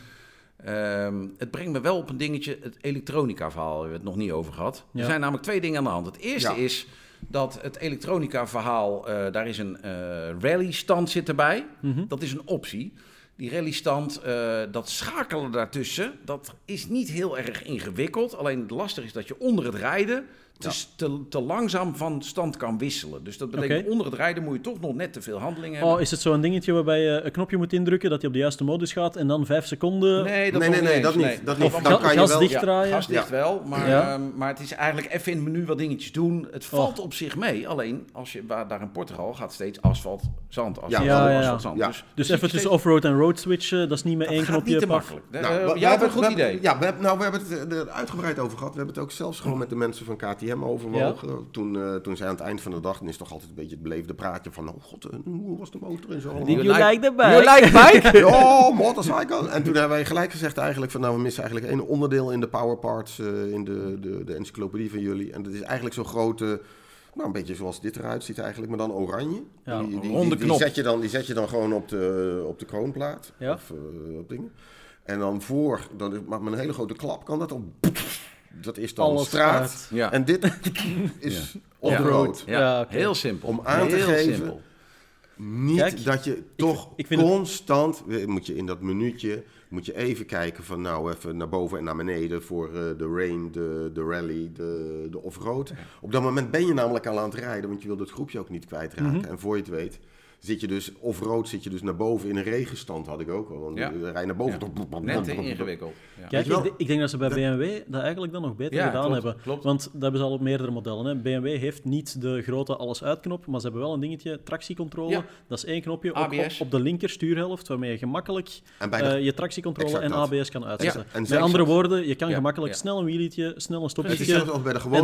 Um, het brengt me wel op een dingetje, het elektronica-verhaal, we hebben het nog niet over gehad. Ja. Er zijn namelijk twee dingen aan de hand. Het eerste ja. is dat het elektronica-verhaal, uh, daar is een uh, rally-stand zit erbij. Mm-hmm. Dat is een optie. Die rally-stand, uh, dat schakelen daartussen, dat is niet heel erg ingewikkeld. Alleen het lastig is dat je onder het rijden te, ja. te, te langzaam van stand kan wisselen. Dus dat betekent okay. onder het rijden moet je toch nog net te veel handelingen hebben. Oh, is het zo'n dingetje waarbij je een knopje moet indrukken dat hij op de juiste modus gaat en dan vijf seconden... Nee, dat, nee, nee, nee, dat niet. Nee. Dat niet. Dan gas, kan je gas wel... dichtdraaien. Ja, gas dicht ja. wel, maar, ja. uh, maar het is eigenlijk even in het menu wat dingetjes doen. Het valt oh. op zich mee, alleen als je waar, daar in Portugal gaat steeds asfalt, zand. Asfalt, ja, asfalt, ja, ja. asfalt, zand. Ja. Dus, dus even tussen off-road en road switchen, dat is niet meer één knopje. Dat gaat niet te makkelijk. Nou, uh, we, jij hebt een goed idee. Ja, nou, we hebben het er uitgebreid over gehad. We hebben het ook zelfs gewoon met de mensen van K T M overwogen. Ja. Toen, uh, toen zij aan het eind van de dag, dan is toch altijd een beetje het beleefde praatje van, oh god, hoe was de motor en zo. You, you like, like the bike. You like bike? Yo, motorcycle. En toen hebben wij gelijk gezegd eigenlijk van, nou, we missen eigenlijk één onderdeel in de power parts, uh, in de, de, de encyclopedie van jullie. En dat is eigenlijk zo'n grote... Nou, een beetje zoals dit eruit ziet eigenlijk, maar dan oranje. Ja, die, die, die, die, die, zet je dan, die zet je dan gewoon op de, op de kroonplaat. Ja. Of uh, op dingen. En dan voor, dan maakt men een hele grote klap, kan dat dan... Dat is dan alles straat. Ja. En dit is ja. on-road. Ja. Ja, okay. Heel simpel. Om aan heel te geven, simpel. Niet Kijk, dat je toch ik, ik constant... Het... Moet je in dat minuutje moet je even kijken van nou even naar boven en naar beneden voor uh, de rain, de, de rally, de, de off-road. Ja. Op dat moment ben je namelijk al aan het rijden, want je wil dat groepje ook niet kwijtraken. Mm-hmm. En voor je het weet... Zit je dus off-road, zit je dus naar boven in een regenstand, had ik ook al. Want ja. de rij naar boven. Ja. Toch... Net te ingewikkeld. Ja. Kijk, ik, ik denk dat ze bij B M W dat eigenlijk dan nog beter ja, gedaan klopt, hebben. Klopt. Want dat hebben ze al op meerdere modellen. Hè. B M W heeft niet de grote alles-uit-knop, maar ze hebben wel een dingetje, tractiecontrole. Ja. Dat is één knopje op, op, op de linker stuurhelft, waarmee je gemakkelijk de, uh, je tractiecontrole en dat. A B S kan uitzetten. Ja. Met andere woorden, je kan ja. gemakkelijk ja. snel een wielietje, snel een stopwieltje en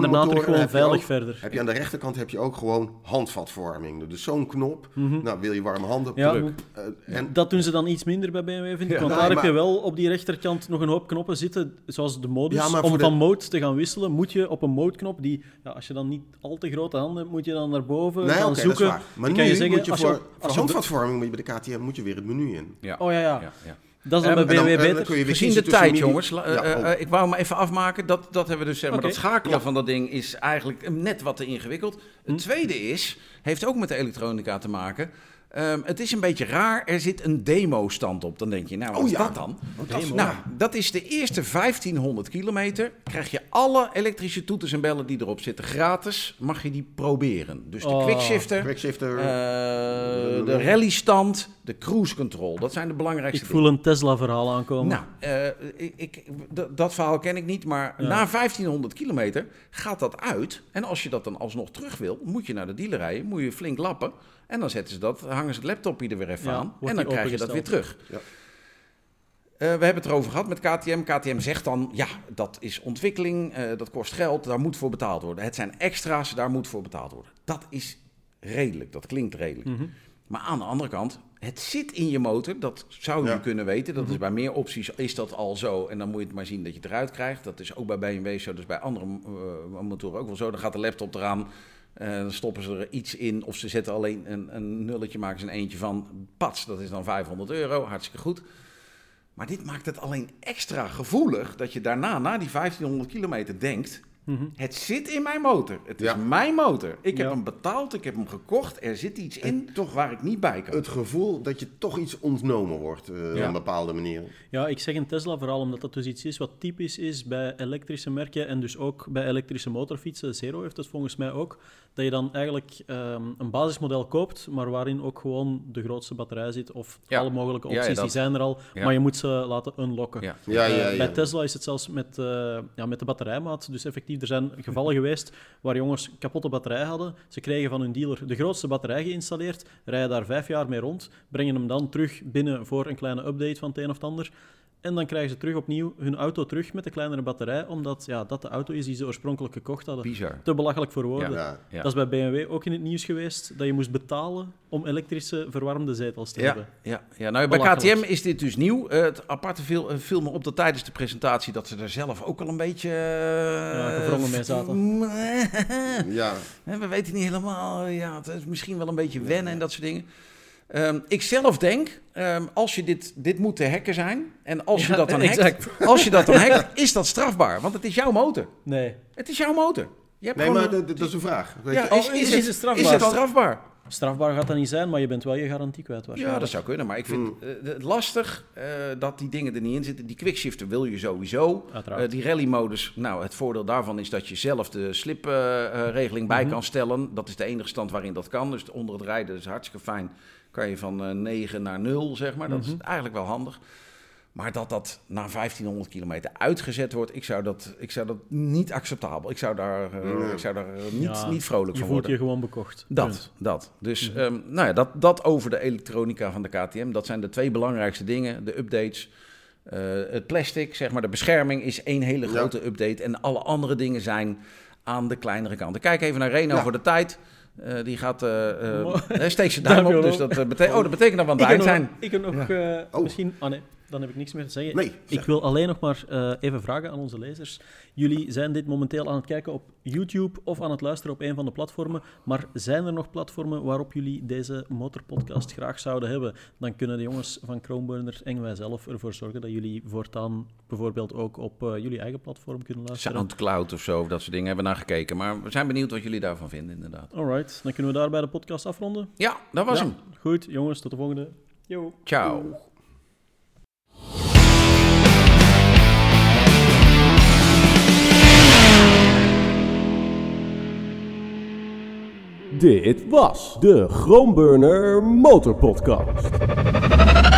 daarna er gewoon veilig ook, verder. Heb je aan de rechterkant heb je ook gewoon handvatvorming. Dus zo'n knop... Mm-hmm. Nou, wil je warme handen, ja, druk. Uh, en... Dat doen ze dan iets minder bij B M W, vind ik. Ja, want nee, daar maar... heb je wel op die rechterkant nog een hoop knoppen zitten, zoals de modus. Ja, om de... van mode te gaan wisselen, moet je op een modeknop die, ja, als je dan niet al te grote handen hebt, moet je dan naar boven nee, gaan okay, zoeken. Maar dan nu kan je zeggen, moet je als je, voor, voor handvatvorming moet je bij de K T M moet je weer het menu in. Ja. Oh ja, ja. ja, ja. Dat is dan bij B M W beter. En dan kun je weer zien de tijd, jongens. Ja, uh, uh, uh, ik wou maar even afmaken. Dat, dat hebben we dus, zeg maar, okay. dat schakelen ja. van dat ding is eigenlijk net wat te ingewikkeld. Hm. Het tweede is, heeft ook met de elektronica te maken. Um, het is een beetje raar. Er zit een demo-stand op. Dan denk je, nou, wat oh, is ja. dat dan? Oh, dat is, nou, dat is de eerste vijftienhonderd kilometer. Krijg je alle elektrische toeters en bellen die erop zitten gratis. Mag je die proberen. Dus de oh, quickshifter, quickshifter. Uh, de rally-stand, de cruise control. Dat zijn de belangrijkste Ik voel dingen. Een Tesla-verhaal aankomen. Nou, uh, ik, d- dat verhaal ken ik niet. Maar ja. na vijftienhonderd kilometer gaat dat uit. En als je dat dan alsnog terug wil, moet je naar de dealer rijden. Moet je flink lappen. En dan zetten ze dat, hangen ze het laptopje er weer even ja, aan. En dan krijg je dat weer terug. Ja. Uh, we hebben het erover gehad met K T M. K T M zegt dan, ja, dat is ontwikkeling, uh, dat kost geld, daar moet voor betaald worden. Het zijn extra's, daar moet voor betaald worden. Dat is redelijk, dat klinkt redelijk. Mm-hmm. Maar aan de andere kant, het zit in je motor, dat zou je ja. kunnen weten. Dat mm-hmm. is bij meer opties is dat al zo. En dan moet je het maar zien dat je het eruit krijgt. Dat is ook bij B M W zo, dus bij andere uh, motoren ook wel zo. Dan gaat de laptop eraan. Uh, dan stoppen ze er iets in of ze zetten alleen een, een nulletje, maken ze een eentje van. Pats, dat is dan vijfhonderd euro, hartstikke goed. Maar dit maakt het alleen extra gevoelig dat je daarna, na die vijftienhonderd kilometer, denkt... Mm-hmm. Het zit in mijn motor. Het ja. is mijn motor. Ik ja. heb hem betaald, ik heb hem gekocht. Er zit iets en in toch waar ik niet bij kan. Het gevoel dat je toch iets ontnomen wordt uh, ja. op een bepaalde manier. Ja, ik zeg een Tesla vooral omdat dat dus iets is wat typisch is bij elektrische merken. En dus ook bij elektrische motorfietsen. Zero heeft het volgens mij ook. Dat je dan eigenlijk um, een basismodel koopt, maar waarin ook gewoon de grootste batterij zit. Of ja. alle mogelijke opties, ja, ja, die zijn er al. Ja. Maar je moet ze laten unlocken. Ja. Ja, ja, ja, ja. Bij Tesla is het zelfs met, uh, ja, met de batterijmaat. Dus effectief. Er zijn gevallen geweest waar jongens kapotte batterij hadden. Ze kregen van hun dealer de grootste batterij geïnstalleerd, rijden daar vijf jaar mee rond, brengen hem dan terug binnen voor een kleine update van het een of het ander. En dan krijgen ze terug opnieuw hun auto terug met de kleinere batterij, omdat ja, dat de auto is die ze oorspronkelijk gekocht hadden. Bizar. Te belachelijk voor woorden. Ja, ja, ja. Dat is bij B M W ook in het nieuws geweest, dat je moest betalen om elektrische verwarmde zetels te ja, hebben. Ja, ja. Nou, bij K T M is dit dus nieuw. Uh, het aparte viel, uh, viel me op dat tijdens de presentatie dat ze daar zelf ook al een beetje... Uh, ja, gevrongen mee zaten. ja. We weten niet helemaal. Ja, het is misschien wel een beetje wennen ja. en dat soort dingen. Um, ik zelf denk, um, als je dit, dit moet te hacken zijn, en als, ja, je dat dan hackt, als je dat dan hackt, is dat strafbaar, want het is jouw motor. Nee. Het is jouw motor. Je hebt nee, maar een, dat is een vraag. Ja, is, is, is, is het strafbaar? Is het strafbaar? Strafbaar gaat dat niet zijn, maar je bent wel je garantie kwijt waarschijnlijk. Ja, dat zou kunnen, maar ik vind het uh, lastig uh, dat die dingen er niet in zitten. Die quickshifter wil je sowieso. Uh, die rallymodus, nou, het voordeel daarvan is dat je zelf de slipregeling uh, uh, bij mm-hmm. kan stellen. Dat is de enige stand waarin dat kan, dus onder het rijden is hartstikke fijn. Kan je van uh, negen naar nul, zeg maar. Dat mm-hmm. is eigenlijk wel handig. Maar dat dat na vijftienhonderd kilometer uitgezet wordt... Ik zou dat, ik zou dat niet acceptabel. Ik zou daar, uh, mm. ik zou daar niet, ja, niet vrolijk van worden. Je voelt je gewoon bekocht. Dat, punt. dat. Dus mm-hmm. um, nou ja, dat, dat over de elektronica van de K T M. Dat zijn de twee belangrijkste dingen. De updates. Uh, het plastic, zeg maar. De bescherming is één hele grote ja. update. En alle andere dingen zijn aan de kleinere kant. Kijk even naar Renault ja. voor de tijd... Uh, die gaat... Uh, uh, steek ze duim op, dus dat betekent... Oh, dat betekent dat we aan het eind zijn. Ik heb nog uh, oh. misschien... Ah oh nee, dan heb ik niks meer te zeggen. Nee, ik wil alleen nog maar uh, even vragen aan onze lezers. Jullie zijn dit momenteel aan het kijken op YouTube of aan het luisteren op een van de platformen. Maar zijn er nog platformen waarop jullie deze motorpodcast graag zouden hebben? Dan kunnen de jongens van ChromeBurner en wij zelf ervoor zorgen dat jullie voortaan bijvoorbeeld ook op uh, jullie eigen platform kunnen luisteren. SoundCloud of zo, dat soort dingen hebben we naar gekeken. Maar we zijn benieuwd wat jullie daarvan vinden, inderdaad. Alright, dan kunnen we daarbij de podcast afronden. Ja, dat was ja. hem. Goed, jongens, tot de volgende. Yo. Ciao. Yo. Dit was de ChromeBurner MotorPodcast.